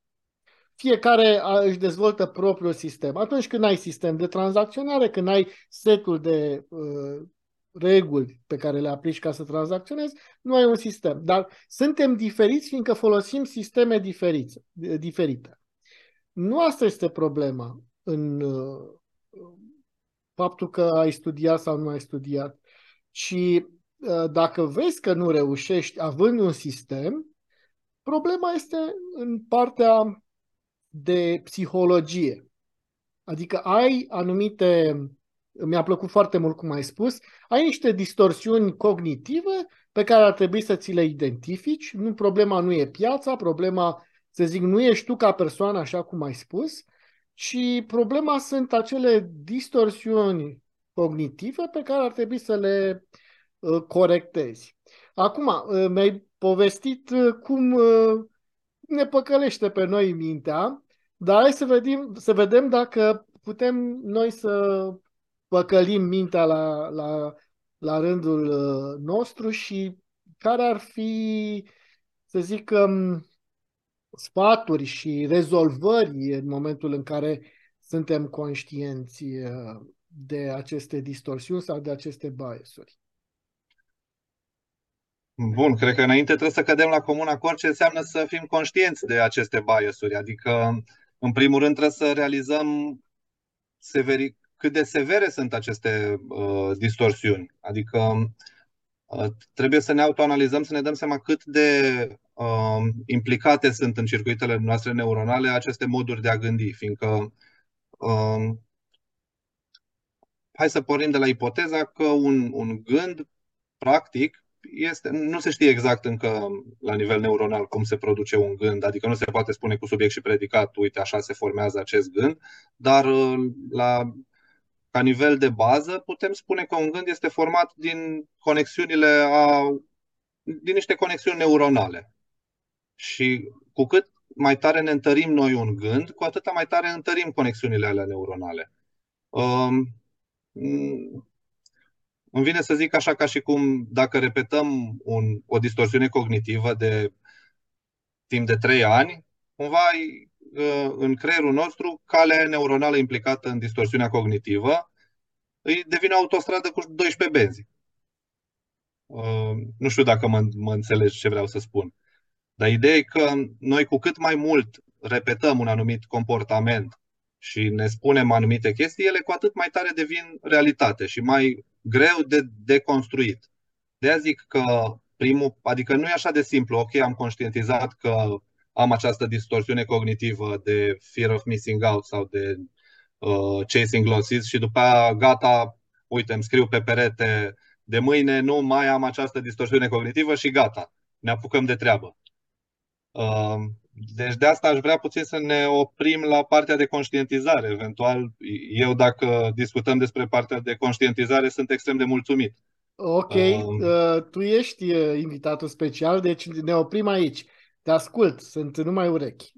Fiecare își dezvoltă propriul sistem. Atunci când ai sistem de tranzacționare, când ai setul de uh, reguli pe care le aplici ca să tranzacționezi, nu ai un sistem. Dar suntem diferiți fiindcă folosim sisteme diferite. diferite. Nu asta este problema în faptul că ai studiat sau nu ai studiat, ci dacă vezi că nu reușești având un sistem, problema este în partea de psihologie. Adică ai anumite, mi-a plăcut foarte mult cum ai spus, ai niște distorsiuni cognitive pe care ar trebui să ți le identifici. Nu, problema nu e piața, problema, să zic, nu ești tu ca persoană, așa cum ai spus, ci problema sunt acele distorsiuni cognitive pe care ar trebui să le uh, corectezi. Acum, uh, mi-ai povestit uh, cum uh, ne păcălește pe noi mintea, dar hai să vedem, să vedem dacă putem noi să păcălim mintea la, la, la rândul uh, nostru și care ar fi, să zic, um, sfaturi și rezolvări în momentul în care suntem conștienți de aceste distorsiuni sau de aceste biasuri. Bun, cred că înainte trebuie să cădem la comun acord ce înseamnă să fim conștienți de aceste biasuri. Adică, în primul rând, trebuie să realizăm severi, cât de severe sunt aceste uh, distorsiuni. Adică, uh, trebuie să ne autoanalizăm, să ne dăm seama cât de implicate sunt în circuitele noastre neuronale aceste moduri de a gândi, fiindcă um, hai să pornim de la ipoteza că un, un gând practic este, nu se știe exact încă la nivel neuronal cum se produce un gând, adică nu se poate spune cu subiect și predicat, uite așa se formează acest gând, dar la ca nivel de bază putem spune că un gând este format din conexiunile a, din niște conexiuni neuronale. Și cu cât mai tare ne întărim noi un gând, cu atât mai tare întărim conexiunile alea neuronale. Um, îmi vine să zic așa ca și cum dacă repetăm un, o distorsiune cognitivă de timp de trei ani, cumva ai în creierul nostru calea neuronală implicată în distorsiunea cognitivă îi devine autostradă cu doisprezece benzi. Um, nu știu dacă mă, mă înțelegi ce vreau să spun. Dar ideea e că noi cu cât mai mult repetăm un anumit comportament și ne spunem anumite chestii, ele cu atât mai tare devin realitate și mai greu de deconstruit. De-aia zic că primul, adică nu e așa de simplu, ok, am conștientizat că am această distorsiune cognitivă de fear of missing out sau de uh, chasing losses și după aia gata, uite, îmi scriu pe perete, de mâine nu mai am această distorsiune cognitivă și gata, ne apucăm de treabă. Deci de asta aș vrea puțin să ne oprim la partea de conștientizare. Eventual, eu dacă discutăm despre partea de conștientizare, sunt extrem de mulțumit. Ok, um... tu ești invitatul special, deci ne oprim aici. Te ascult, sunt numai urechi.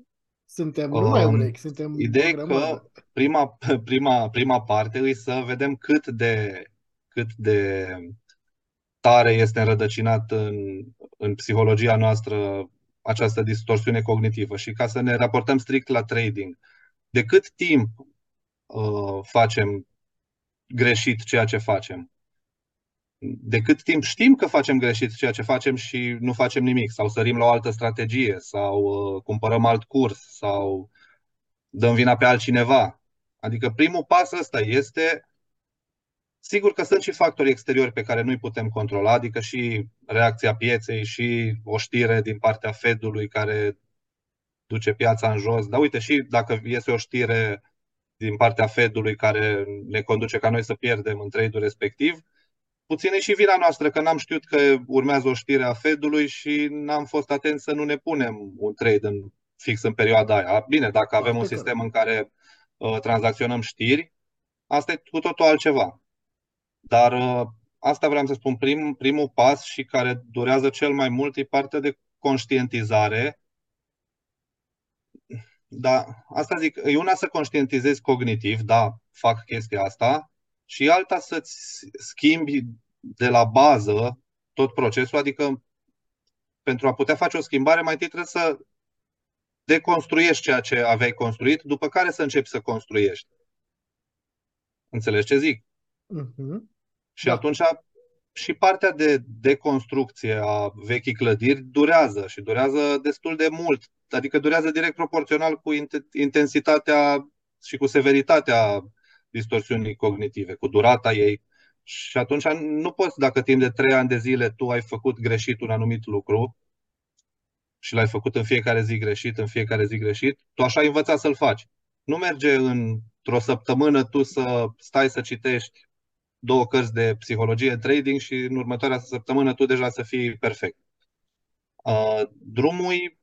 Suntem um... numai urechi. Suntem ideea că prima, prima, prima parte e să vedem cât de, cât de tare este înrădăcinat în, în psihologia noastră această distorsiune cognitivă și ca să ne raportăm strict la trading. De cât timp uh, facem greșit ceea ce facem? De cât timp știm că facem greșit ceea ce facem și nu facem nimic? Sau sărim la o altă strategie? Sau uh, cumpărăm alt curs? Sau dăm vina pe altcineva? Adică primul pas ăsta este... Sigur că sunt și factori exteriori pe care nu-i putem controla, adică și reacția pieței și o știre din partea Fedului care duce piața în jos. Dar uite, și dacă iese o știre din partea Fedului care ne conduce ca noi să pierdem în trade-ul respectiv, puțin e și vina noastră că n-am știut că urmează o știre a Fedului și n-am fost atenți să nu ne punem un trade în, fix în perioada aia. Bine, dacă avem un sistem în care uh, tranzacționăm știri, asta e cu totul altceva. Dar asta vreau să spun, prim, primul pas și care durează cel mai mult e partea de conștientizare. Da, asta zic, e una să conștientizezi cognitiv, da, fac chestia asta, și alta să-ți schimbi de la bază tot procesul, adică pentru a putea face o schimbare mai întâi trebuie să deconstruiești ceea ce aveai construit, după care să începi să construiești. Înțelegi ce zic? Uh-huh. Și da. Atunci și partea de deconstrucție a vechii clădiri durează și durează destul de mult, adică durează direct proporțional cu intensitatea și cu severitatea distorsiunii cognitive, cu durata ei. Și atunci nu poți, dacă timp de trei ani de zile tu ai făcut greșit un anumit lucru și l-ai făcut în fiecare zi greșit, în fiecare zi greșit, tu așa ai învățat să-l faci. Nu merge într-o săptămână tu să stai să citești două cărți de psihologie, trading, și în următoarea săptămână tu deja să fii perfect. Uh, drumul,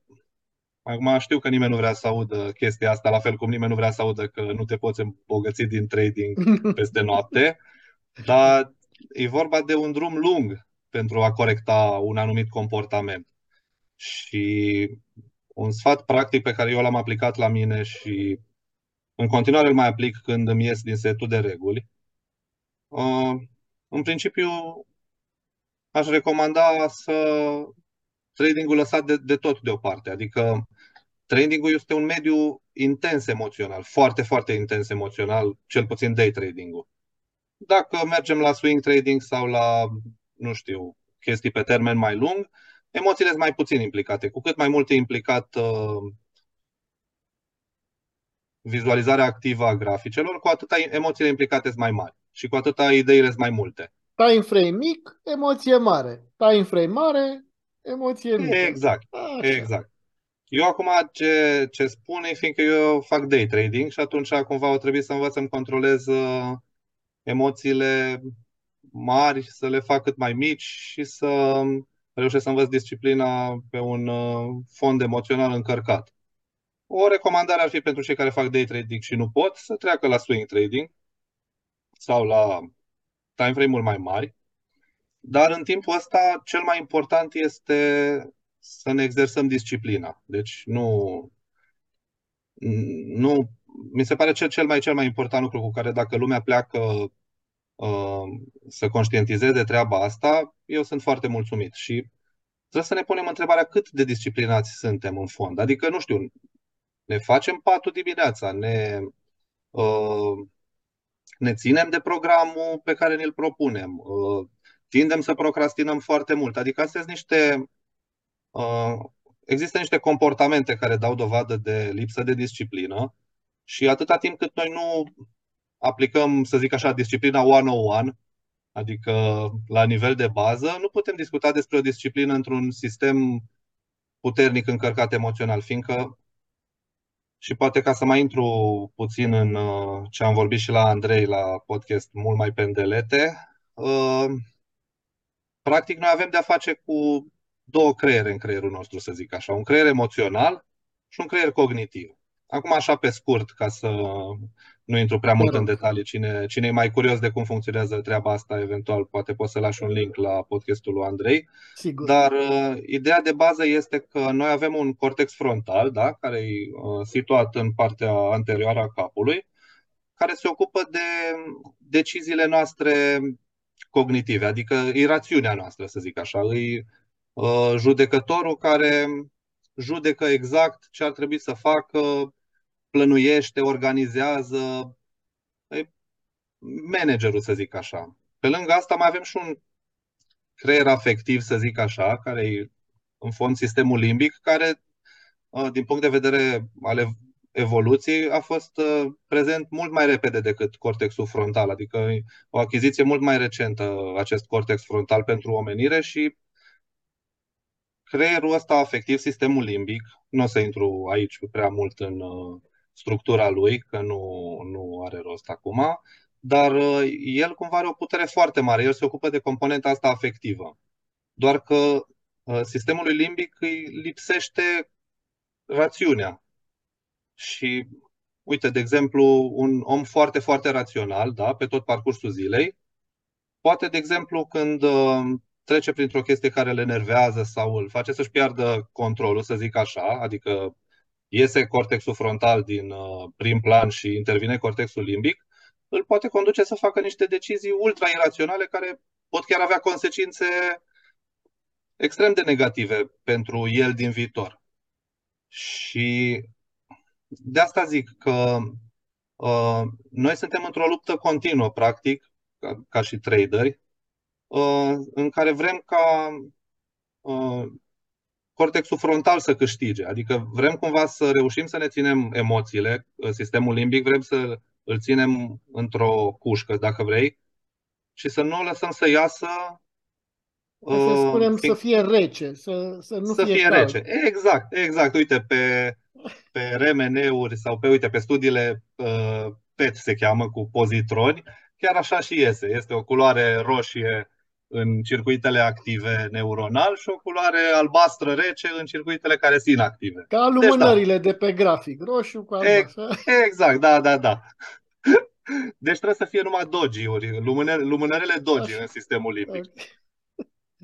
acum știu că nimeni nu vrea să audă chestia asta, la fel cum nimeni nu vrea să audă că nu te poți îmbogăți din trading peste noapte, dar e vorba de un drum lung pentru a corecta un anumit comportament. Și un sfat practic pe care eu l-am aplicat la mine și în continuare îl mai aplic când îmi ies din setul de reguli, Uh, în principiu, aș recomanda să tradingul lăsat de, de tot deoparte. Adică tradingul este un mediu intens emoțional, foarte, foarte intens emoțional, cel puțin day tradingul. Dacă mergem la swing trading sau la, nu știu, chestii pe termen mai lung, emoțiile sunt mai puțin implicate. Cu cât mai mult e implicat uh, vizualizarea activă a graficelor, cu atâta emoțiile implicate sunt mai mari. Și cu atâta ideile sunt mai multe. Time frame mic, emoție mare. Time frame mare, emoție mică. Exact, exact. Eu acum ce, ce spun e fiindcă eu fac day trading și atunci cumva o trebuie să învăț să-mi controlez uh, emoțiile mari, să le fac cât mai mici și să reușesc să învăț disciplina pe un uh, fond emoțional încărcat. O recomandare ar fi pentru cei care fac day trading și nu pot să treacă la swing trading sau la time frame-uri mai mari, dar în timpul ăsta cel mai important este să ne exersăm disciplina. Deci nu, nu mi se pare cel, cel mai cel mai important lucru cu care dacă lumea pleacă uh, să conștientizeze treaba asta, eu sunt foarte mulțumit și trebuie să ne punem întrebarea cât de disciplinați suntem în fond. Adică, nu știu, ne facem patul dimineața, ne... Uh, Ne ținem de programul pe care ne-l propunem, tindem să procrastinăm foarte mult. Adică astea sunt niște, există niște comportamente care dau dovadă de lipsă de disciplină și atâta timp cât noi nu aplicăm, să zic așa, disciplina one oh one, adică la nivel de bază, nu putem discuta despre o disciplină într-un sistem puternic încărcat emoțional, fiindcă... Și poate ca să mai intru puțin în ce am vorbit și la Andrei la podcast mult mai pendelete, practic noi avem de-a face cu două creiere în creierul nostru, să zic așa, un creier emoțional și un creier cognitiv. Acum așa pe scurt, ca să nu intru prea mult în detalii, cine, cine e mai curios de cum funcționează treaba asta, eventual poate pot să lași un link la podcastul lui Andrei. Sigur. Dar uh, ideea de bază este că noi avem un cortex frontal, da, care e uh, situat în partea anterioară a capului, care se ocupă de deciziile noastre cognitive, adică irațiunea noastră, să zic așa, e uh, judecătorul care judecă exact ce ar trebui să facă, plănuiește, organizează, managerul, să zic așa. Pe lângă asta mai avem și un creier afectiv, să zic așa, care e în fond sistemul limbic, care din punct de vedere al evoluției a fost prezent mult mai repede decât cortexul frontal, adică o achiziție mult mai recentă acest cortex frontal pentru omenire și creierul ăsta afectiv, sistemul limbic, nu o să intru aici prea mult în structura lui, că nu, nu are rost acum, dar el cumva are o putere foarte mare, el se ocupă de componenta asta afectivă. Doar că sistemului limbic îi lipsește rațiunea. Și uite, de exemplu, un om foarte, foarte rațional, da, pe tot parcursul zilei, poate, de exemplu, când trece printr-o chestie care le enervează sau îl face să-și piardă controlul, să zic așa, adică iese cortexul frontal din prim plan și intervine cortexul limbic, îl poate conduce să facă niște decizii ultra-iraționale care pot chiar avea consecințe extrem de negative pentru el din viitor. Și de asta zic că uh, noi suntem într-o luptă continuă, practic, ca, ca și traderi, în care vrem ca cortexul frontal să câștige. Adică vrem cumva să reușim să ne ținem emoțiile, sistemul limbic, vrem să îl ținem într-o cușcă, dacă vrei, și să nu lăsăm să iasă. Să spunem fix, să fie rece, să, să nu să fie, fie rece. Exact, exact. Uite, pe, pe R M N-uri sau pe, uite, pe studiile uh, P E T se cheamă, cu pozitroni, chiar așa și iese. Este o culoare roșie în circuitele active neuronal și o culoare albastră rece în circuitele care sunt inactive. Ca lumânările deci, da. de pe grafic, roșu cu albastră. Exact, da, da, da. Deci trebuie să fie numai doji-uri, lumânările doji în sistemul limbic. Okay.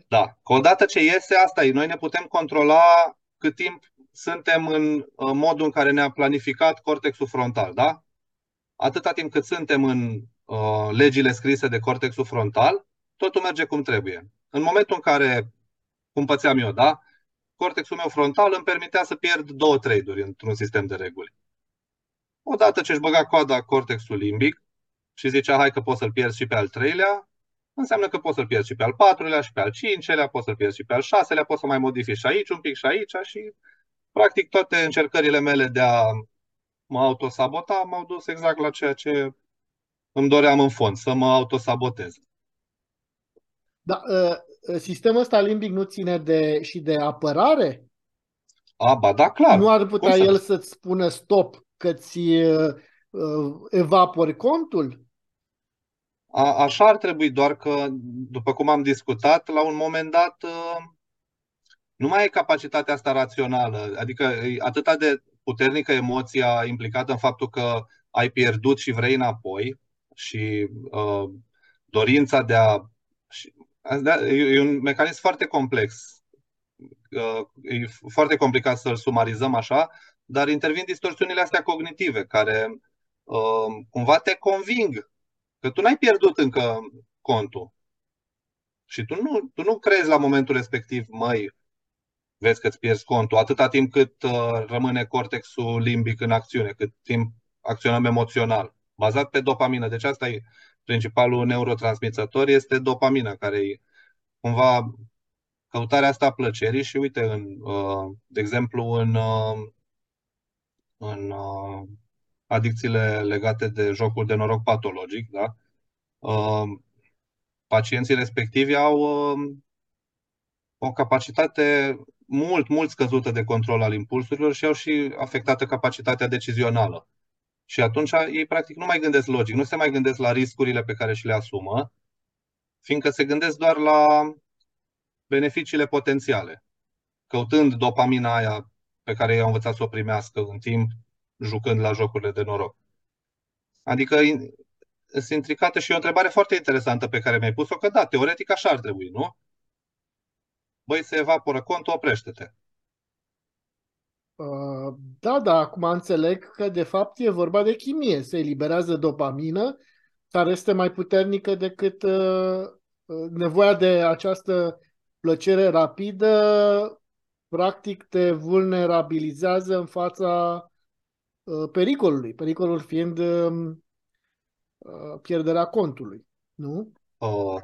Da. Odată ce iese asta, noi ne putem controla cât timp suntem în modul în care ne-a planificat cortexul frontal, da? Atâta timp cât suntem în uh, legile scrise de cortexul frontal, totul merge cum trebuie. În momentul în care, cum pățeam eu, da? Cortexul meu frontal îmi permitea să pierd două trade-uri într-un sistem de reguli. Odată ce își băga coada cortexul limbic și zicea, hai că pot să-l pierd și pe al treilea, înseamnă că poți să-l pierzi și pe al patrulea, și pe al cincilea, poți să-l pierzi și pe al șaselea, poți să mai modifici și aici un pic și aici și practic toate încercările mele de a mă autosabota m-au dus exact la ceea ce îmi doream în fond, să mă autosabotez. Da, sistemul ăsta limbic nu ține de, și de apărare? A, ba, da, clar. Nu ar putea el să-ți spună stop, că-ți evapori contul? A, așa ar trebui, doar că, după cum am discutat, la un moment dat nu mai e capacitatea asta rațională. Adică e atâta de puternică emoția implicată în faptul că ai pierdut și vrei înapoi și uh, dorința de a... Și, e un mecanism foarte complex. Uh, e foarte complicat să-l sumarizăm așa, dar intervin distorsiunile astea cognitive care uh, cumva te conving că tu n-ai pierdut încă contul și tu nu, tu nu crezi la momentul respectiv, măi, vezi că îți pierzi contul, atâta timp cât uh, rămâne cortexul limbic în acțiune, cât timp acționăm emoțional, bazat pe dopamină. Deci asta e principalul neurotransmițător, este dopamina, care e cumva căutarea asta a plăcerii și uite, în, uh, de exemplu, în, uh, în uh, adicțiile legate de jocuri de noroc patologic, da? Pacienții respectivi au o capacitate mult, mult scăzută de control al impulsurilor și au și afectată capacitatea decizională. Și atunci ei practic nu mai gândesc logic, nu se mai gândesc la riscurile pe care și le asumă, fiindcă se gândesc doar la beneficiile potențiale, căutând dopamina aia pe care i-au învățat să o primească în timp, jucând la jocurile de noroc. Adică sunt intricate și e o întrebare foarte interesantă pe care mi-ai pus-o, că da, teoretic așa ar trebui, nu? Băi, se evaporă contul, oprește-te. Da, da, acum înțeleg că de fapt e vorba de chimie. Se eliberează dopamină, care este mai puternică decât nevoia de această plăcere rapidă, practic te vulnerabilizează în fața pericolului, pericolul fiind uh, pierderea contului, nu? Uh,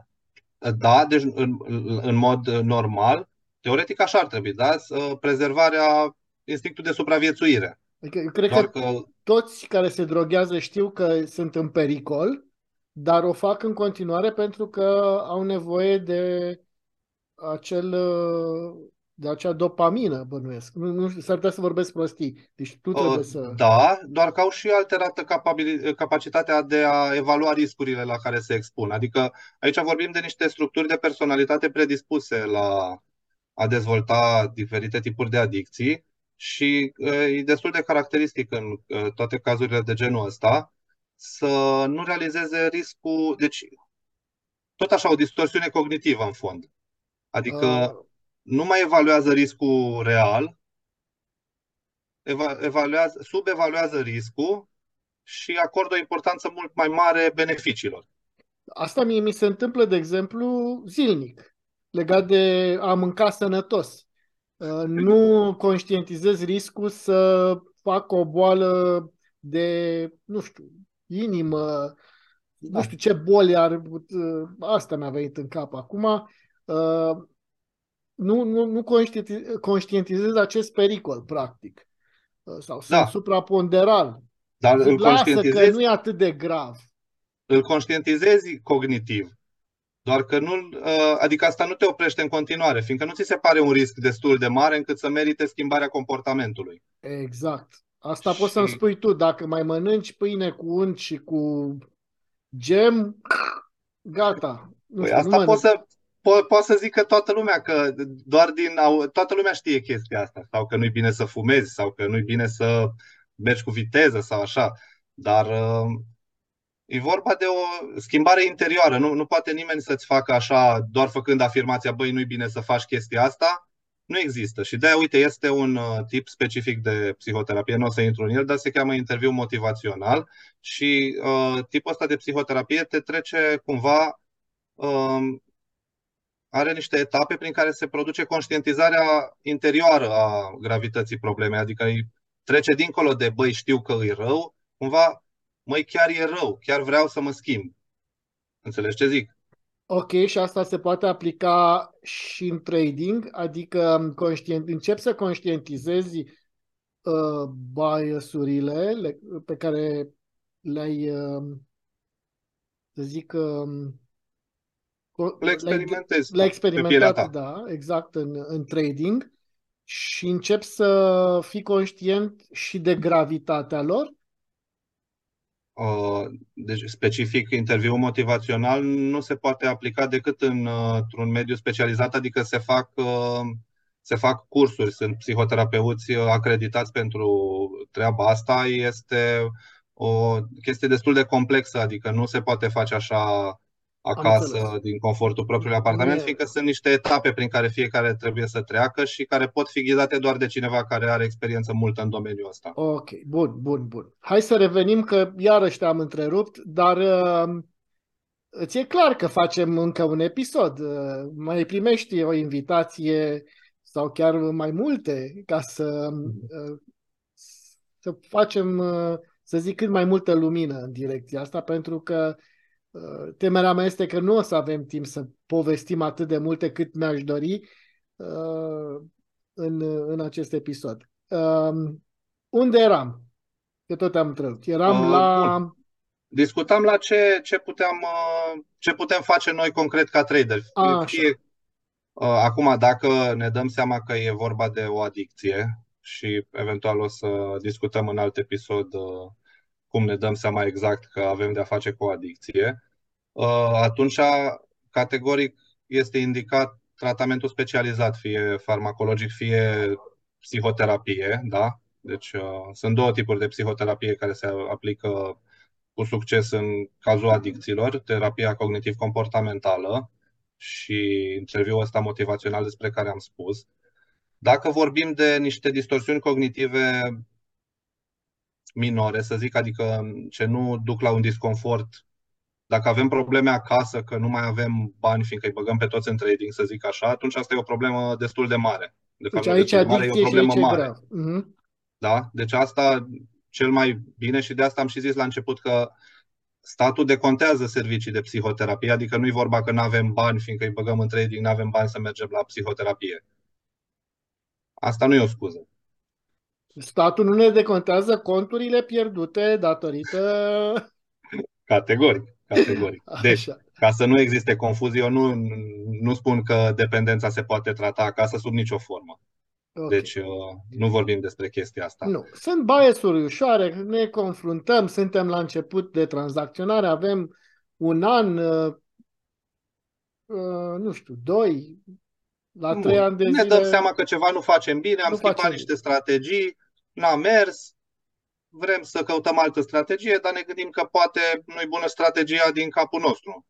da, deci în, în mod normal, teoretic așa ar trebui, da? Prezervarea instinctului de supraviețuire. Adică, eu cred că, că toți care se droghează știu că sunt în pericol, dar o fac în continuare pentru că au nevoie de acel... de acea dopamină, bănuiesc. Nu, nu s-ar putea să vorbesc prostii. Deci tu trebuie uh, să... Da, doar că au și alterată capacitatea de a evalua riscurile la care se expun. Adică aici vorbim de niște structuri de personalitate predispuse la a dezvolta diferite tipuri de adicții și e destul de caracteristic în toate cazurile de genul ăsta să nu realizeze riscul... Deci tot așa o distorsiune cognitivă în fond. Adică... Uh. Nu mai evaluează riscul real, eva, evaluează, subevaluează riscul și acordă o importanță mult mai mare beneficiilor. Asta mie mi se întâmplă, de exemplu, zilnic, legat de a mânca sănătos. Nu conștientizez riscul să fac o boală de, nu știu, inimă, nu știu ce boli ar... Asta mi-a venit în cap acum. Nu, nu, nu conștientizez acest pericol, practic. Sau da. Supraponderal. Dar îl lasă că nu e atât de grav. Îl conștientizezi cognitiv. Doar că nu, adică asta nu te oprește în continuare, fiindcă nu ți se pare un risc destul de mare încât să merite schimbarea comportamentului. Exact. Asta și... poți să-mi spui tu. Dacă mai mănânci pâine cu unt și cu gem, gata. Nu păi știu, asta nu poți să... Po- poate să zică toată lumea că doar din toată lumea știe chestia asta, sau că nu-i bine să fumezi, sau că nu-i bine să mergi cu viteză sau așa, dar e vorba de o schimbare interioară, nu, nu poate nimeni să-ți facă așa doar făcând afirmația, băi, nu-i bine să faci chestia asta, nu există. Și de-aia, uite, este un tip specific de psihoterapie, nu o să intru în el, dar se cheamă interviu motivațional și uh, tipul ăsta de psihoterapie te trece cumva... Uh, are niște etape prin care se produce conștientizarea interioară a gravității problemei, adică îi trece dincolo de, băi, știu că e rău, cumva, măi, chiar e rău, chiar vreau să mă schimb. Înțelegi ce zic? Ok, și asta se poate aplica și în trading, adică conștient, începi să conștientizezi uh, bias-urile le, pe care le-ai, uh, să zic... Uh, Le experimentez. Le experimentat, da, exact, în, în trading și încep să fii conștient și de gravitatea lor? Uh, deci, specific, interviul motivațional nu se poate aplica decât în, într-un mediu specializat, adică se fac, uh, se fac cursuri, sunt psihoterapeuți acreditați pentru treaba asta, este o chestie destul de complexă, adică nu se poate face așa... acasă, din confortul propriului apartament, fiindcă sunt niște etape prin care fiecare trebuie să treacă și care pot fi ghidate doar de cineva care are experiență multă în domeniul ăsta. Ok, bun, bun, bun. Hai să revenim că iarăși te-am întrerupt, dar uh, ți-e clar că facem încă un episod. Uh, mai primești o invitație sau chiar mai multe ca să, uh, să facem, uh, să zic, cât mai multă lumină în direcția asta, pentru că temerea mea este că nu o să avem timp să povestim atât de multe cât mi-aș dori uh, în, în acest episod. Uh, unde eram? Că tot am întrebat. Eram uh, la... Bun. Discutam la ce, ce, puteam, uh, ce putem face noi concret ca trader. A, fie, uh, acum, dacă ne dăm seama că e vorba de o adicție și eventual o să discutăm în alt episod uh, cum ne dăm seama exact că avem de-a face cu o adicție, atunci categoric este indicat tratamentul specializat, fie farmacologic, fie psihoterapie. Da? Deci sunt două tipuri de psihoterapie care se aplică cu succes în cazul adicțiilor, terapia cognitiv-comportamentală și interviul ăsta motivațional despre care am spus. Dacă vorbim de niște distorsiuni cognitive minore, să zic, adică ce nu duc la un disconfort. Dacă avem probleme acasă, că nu mai avem bani, fiindcă îi băgăm pe toți în trading, să zic așa, atunci asta e o problemă destul de mare. De fapt, deci aici de mare, e o problemă mare. Uh-huh. Da? Deci asta cel mai bine și de asta am și zis la început că statul decontează servicii de psihoterapie, adică nu-i vorba că nu avem bani, fiindcă îi băgăm în trading, nu avem bani să mergem la psihoterapie. Asta nu e o scuză. Statul nu ne decontează conturile pierdute datorită... Categoric, categoric. Deci, ca să nu existe confuzie, eu nu, nu spun că dependența se poate trata acasă sub nicio formă. Okay. Deci nu vorbim despre chestia asta. Nu. Sunt bias-uri ușoare, ne confruntăm, suntem la început de tranzacționare, avem un an, nu știu, doi, la nu, trei ani de zile... Ne dăm seama că ceva nu facem bine, am schimbat niște strategii, n-a mers, vrem să căutăm altă strategie, dar ne gândim că poate nu-i bună strategia din capul nostru.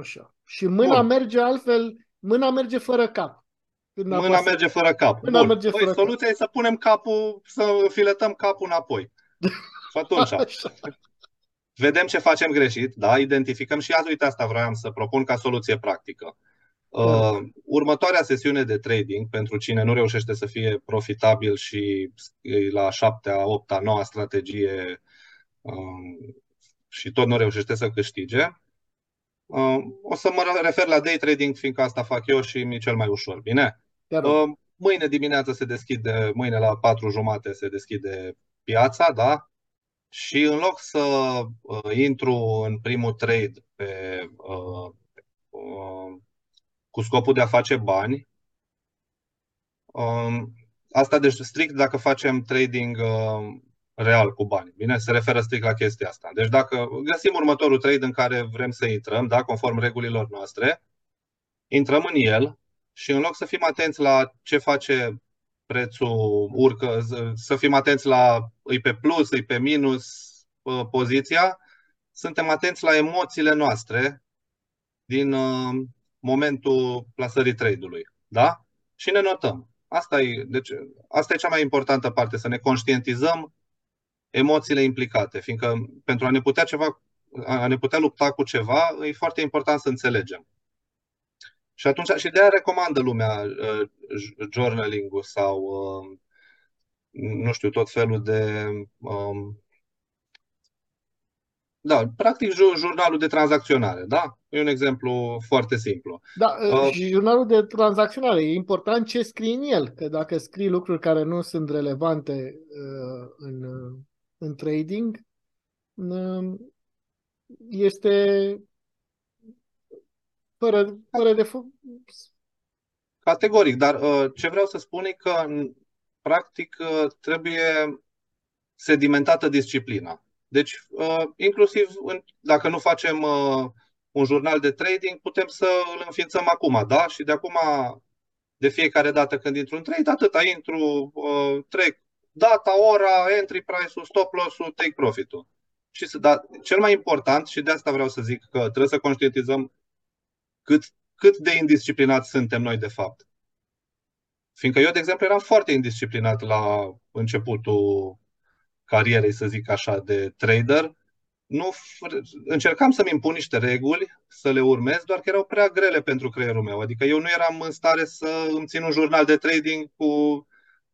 Așa. Și mâna Bun. merge altfel, mâna merge fără cap. Mâna apasă. merge fără cap. Mâna merge păi fără soluția cap. E să punem capul, să filetăm capul înapoi. Și atunci Așa. vedem ce facem greșit, da? Identificăm și azi, uite, asta vroiam să propun ca soluție practică. Uh, următoarea sesiune de trading, pentru cine nu reușește să fie profitabil și la șaptea, opta, noua strategie um, și tot nu reușește să câștige. O să mă refer la day trading, fiindcă asta fac eu și mi-e cel mai ușor. Bine? Mâine dimineață se deschide, mâine la patru jumate se deschide piața, da? Și în loc să intru în primul trade pe, cu scopul de a face bani, asta deci strict dacă facem trading real cu bani. Bine, se referă strict la chestia asta. Deci dacă găsim următorul trade în care vrem să intrăm, da, conform regulilor noastre, intrăm în el și în loc să fim atenți la ce face prețul, urcă, să fim atenți la îi pe plus, îi pe minus poziția, suntem atenți la emoțiile noastre din momentul plasării trade-ului, da? Și ne notăm. Asta e, deci, asta e cea mai importantă parte, să ne conștientizăm emoțiile implicate, fiindcă pentru a ne putea, ceva, a ne putea lupta cu ceva, e foarte important să înțelegem. Și atunci, și de-aia recomandă lumea uh, journaling-ul sau, uh, nu știu, tot felul de... Uh, da, practic jurnalul de tranzacționare, da? E un exemplu foarte simplu. Da, uh, și jurnalul de tranzacționare, e important ce scrii în el, că dacă scrii lucruri care nu sunt relevante uh, în... Uh... în trading, este fără, fără de foc. Categoric, dar ce vreau să spun e că, practic, trebuie sedimentată disciplina. Deci, inclusiv dacă nu facem un jurnal de trading, putem să îl înființăm acum, da? Și de acum, de fiecare dată când intru în trade, atâta intru, trec. Data, ora, entry price-ul, stop loss-ul, take profit-ul. Și să, da, cel mai important, și de asta vreau să zic că trebuie să conștientizăm cât, cât de indisciplinați suntem noi de fapt. Fiindcă eu, de exemplu, eram foarte indisciplinat la începutul carierei, să zic așa, de trader. Nu, încercam să-mi impun niște reguli, să le urmez, doar că erau prea grele pentru creierul meu. Adică eu nu eram în stare să îmi țin un jurnal de trading cu...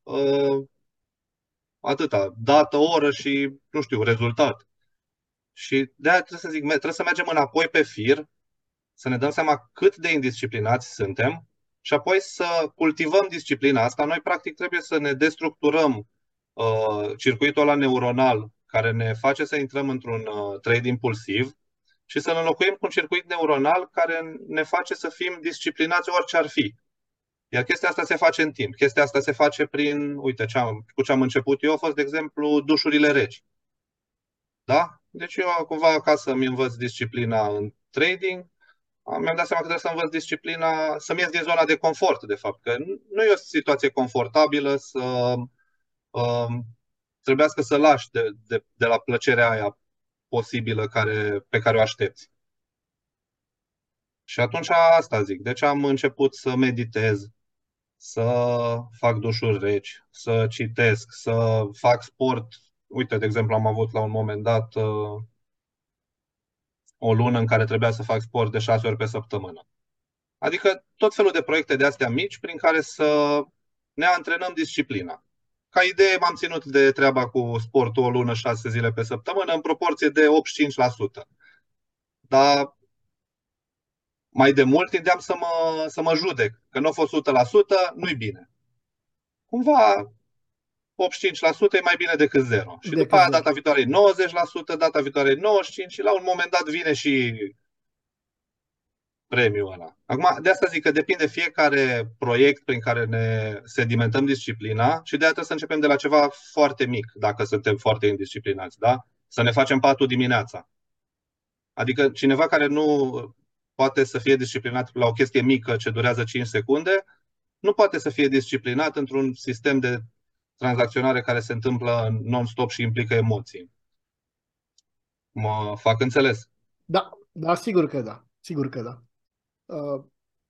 Uh, atâta, dată, oră și, nu știu, rezultat. Și de-aia trebuie să zic, trebuie să mergem înapoi pe fir, să ne dăm seama cât de indisciplinați suntem și apoi să cultivăm disciplina asta. Noi, practic, trebuie să ne destructurăm uh, circuitul ăla neuronal care ne face să intrăm într-un uh, trade impulsiv și să-l înlocuim cu un circuit neuronal care ne face să fim disciplinați orice ar fi. Iar chestia asta se face în timp. Chestia asta se face prin, uite, ce am, cu ce am început eu a fost, de exemplu, dușurile reci. Da? Deci eu cumva, ca să-mi învăț disciplina în trading, mi-am dat seama că trebuie să învăț disciplina, să-mi ies din zona de confort, de fapt. Că nu e o situație confortabilă să um, trebuiască să lași de, de, de la plăcerea aia posibilă care, pe care o aștepți. Și atunci asta zic. Deci am început să meditez, să fac dușuri reci, să citesc, să fac sport. Uite, de exemplu, am avut la un moment dat uh, o lună în care trebuia să fac sport de șase ori pe săptămână. Adică tot felul de proiecte de astea mici prin care să ne antrenăm disciplina. Ca idee m-am ținut de treaba cu sportul o lună, șase zile pe săptămână, în proporție de optzeci și cinci la sută. Dar mai de mult tindeam să mă, să mă judec, că nu a fost o sută la sută, nu-i bine. Cumva, optzeci și cinci la sută e mai bine decât zero. Și de după aia, data viitoare e nouăzeci la sută, data viitoare e nouăzeci și cinci la sută și la un moment dat vine și premiul ăla. Acum, de asta zic că depinde fiecare proiect prin care ne sedimentăm disciplina și de aia trebuie să începem de la ceva foarte mic, dacă suntem foarte indisciplinați, da? Să ne facem patul dimineața. Adică cineva care nu... poate să fie disciplinat la o chestie mică ce durează cinci secunde, nu poate să fie disciplinat într-un sistem de tranzacționare care se întâmplă non-stop și implică emoții. Mă fac înțeles? Da, da, sigur că da. Sigur că da. Uh,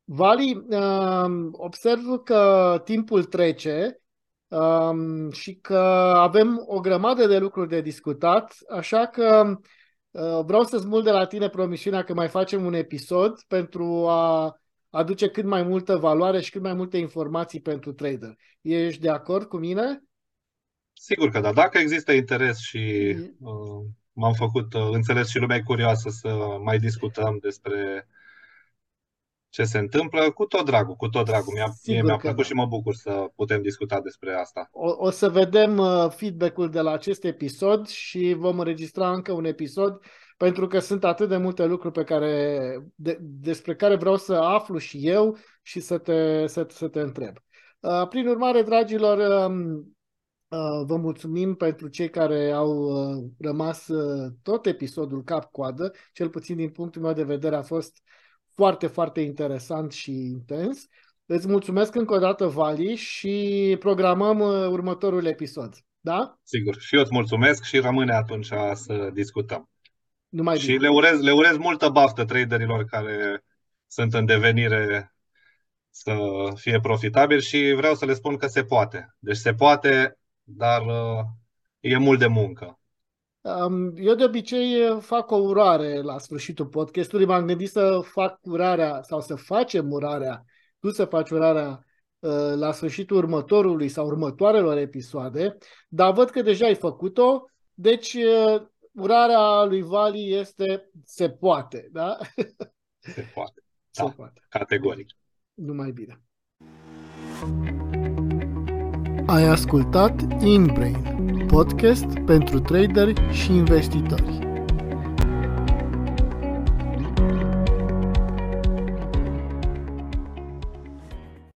Vali, uh, observ că timpul trece uh, și că avem o grămadă de lucruri de discutat, așa că vreau să-ți mult de la tine promisiunea că mai facem un episod pentru a aduce cât mai multă valoare și cât mai multe informații pentru trader. Ești de acord cu mine? Sigur că da. Dacă există interes și uh, m-am făcut înțeles și lumea e curioasă să mai discutăm despre ce se întâmplă. Cu tot dragul, cu tot dragul. Mi-a, mi-a plăcut da. și mă bucur să putem discuta despre asta. O, o să vedem feedback-ul de la acest episod și vom înregistra încă un episod, pentru că sunt atât de multe lucruri pe care, de, despre care vreau să aflu și eu și să te, să, să te întreb. Prin urmare, dragilor, vă mulțumim pentru cei care au rămas tot episodul cap-coadă. Cel puțin din punctul meu de vedere a fost foarte, foarte interesant și intens. Îți mulțumesc încă o dată, Vali, și programăm următorul episod. Da? Sigur. Și eu îți mulțumesc și rămâne atunci să discutăm. Numai și bine. le urez, le urez multă baftă traderilor care sunt în devenire să fie profitabil și vreau să le spun că se poate. Deci se poate, dar e mult de muncă. Eu de obicei fac o urare la sfârșitul podcastului. M-am gândit să fac urarea sau să facem urarea, tu să faci urarea la sfârșitul următorului sau următoarelor episoade, dar văd că deja ai făcut-o, deci urarea lui Vali este se poate, da? Se poate, da, se poate. Categoric. Numai bine. Ai ascultat InBrain, podcast pentru traderi și investitori.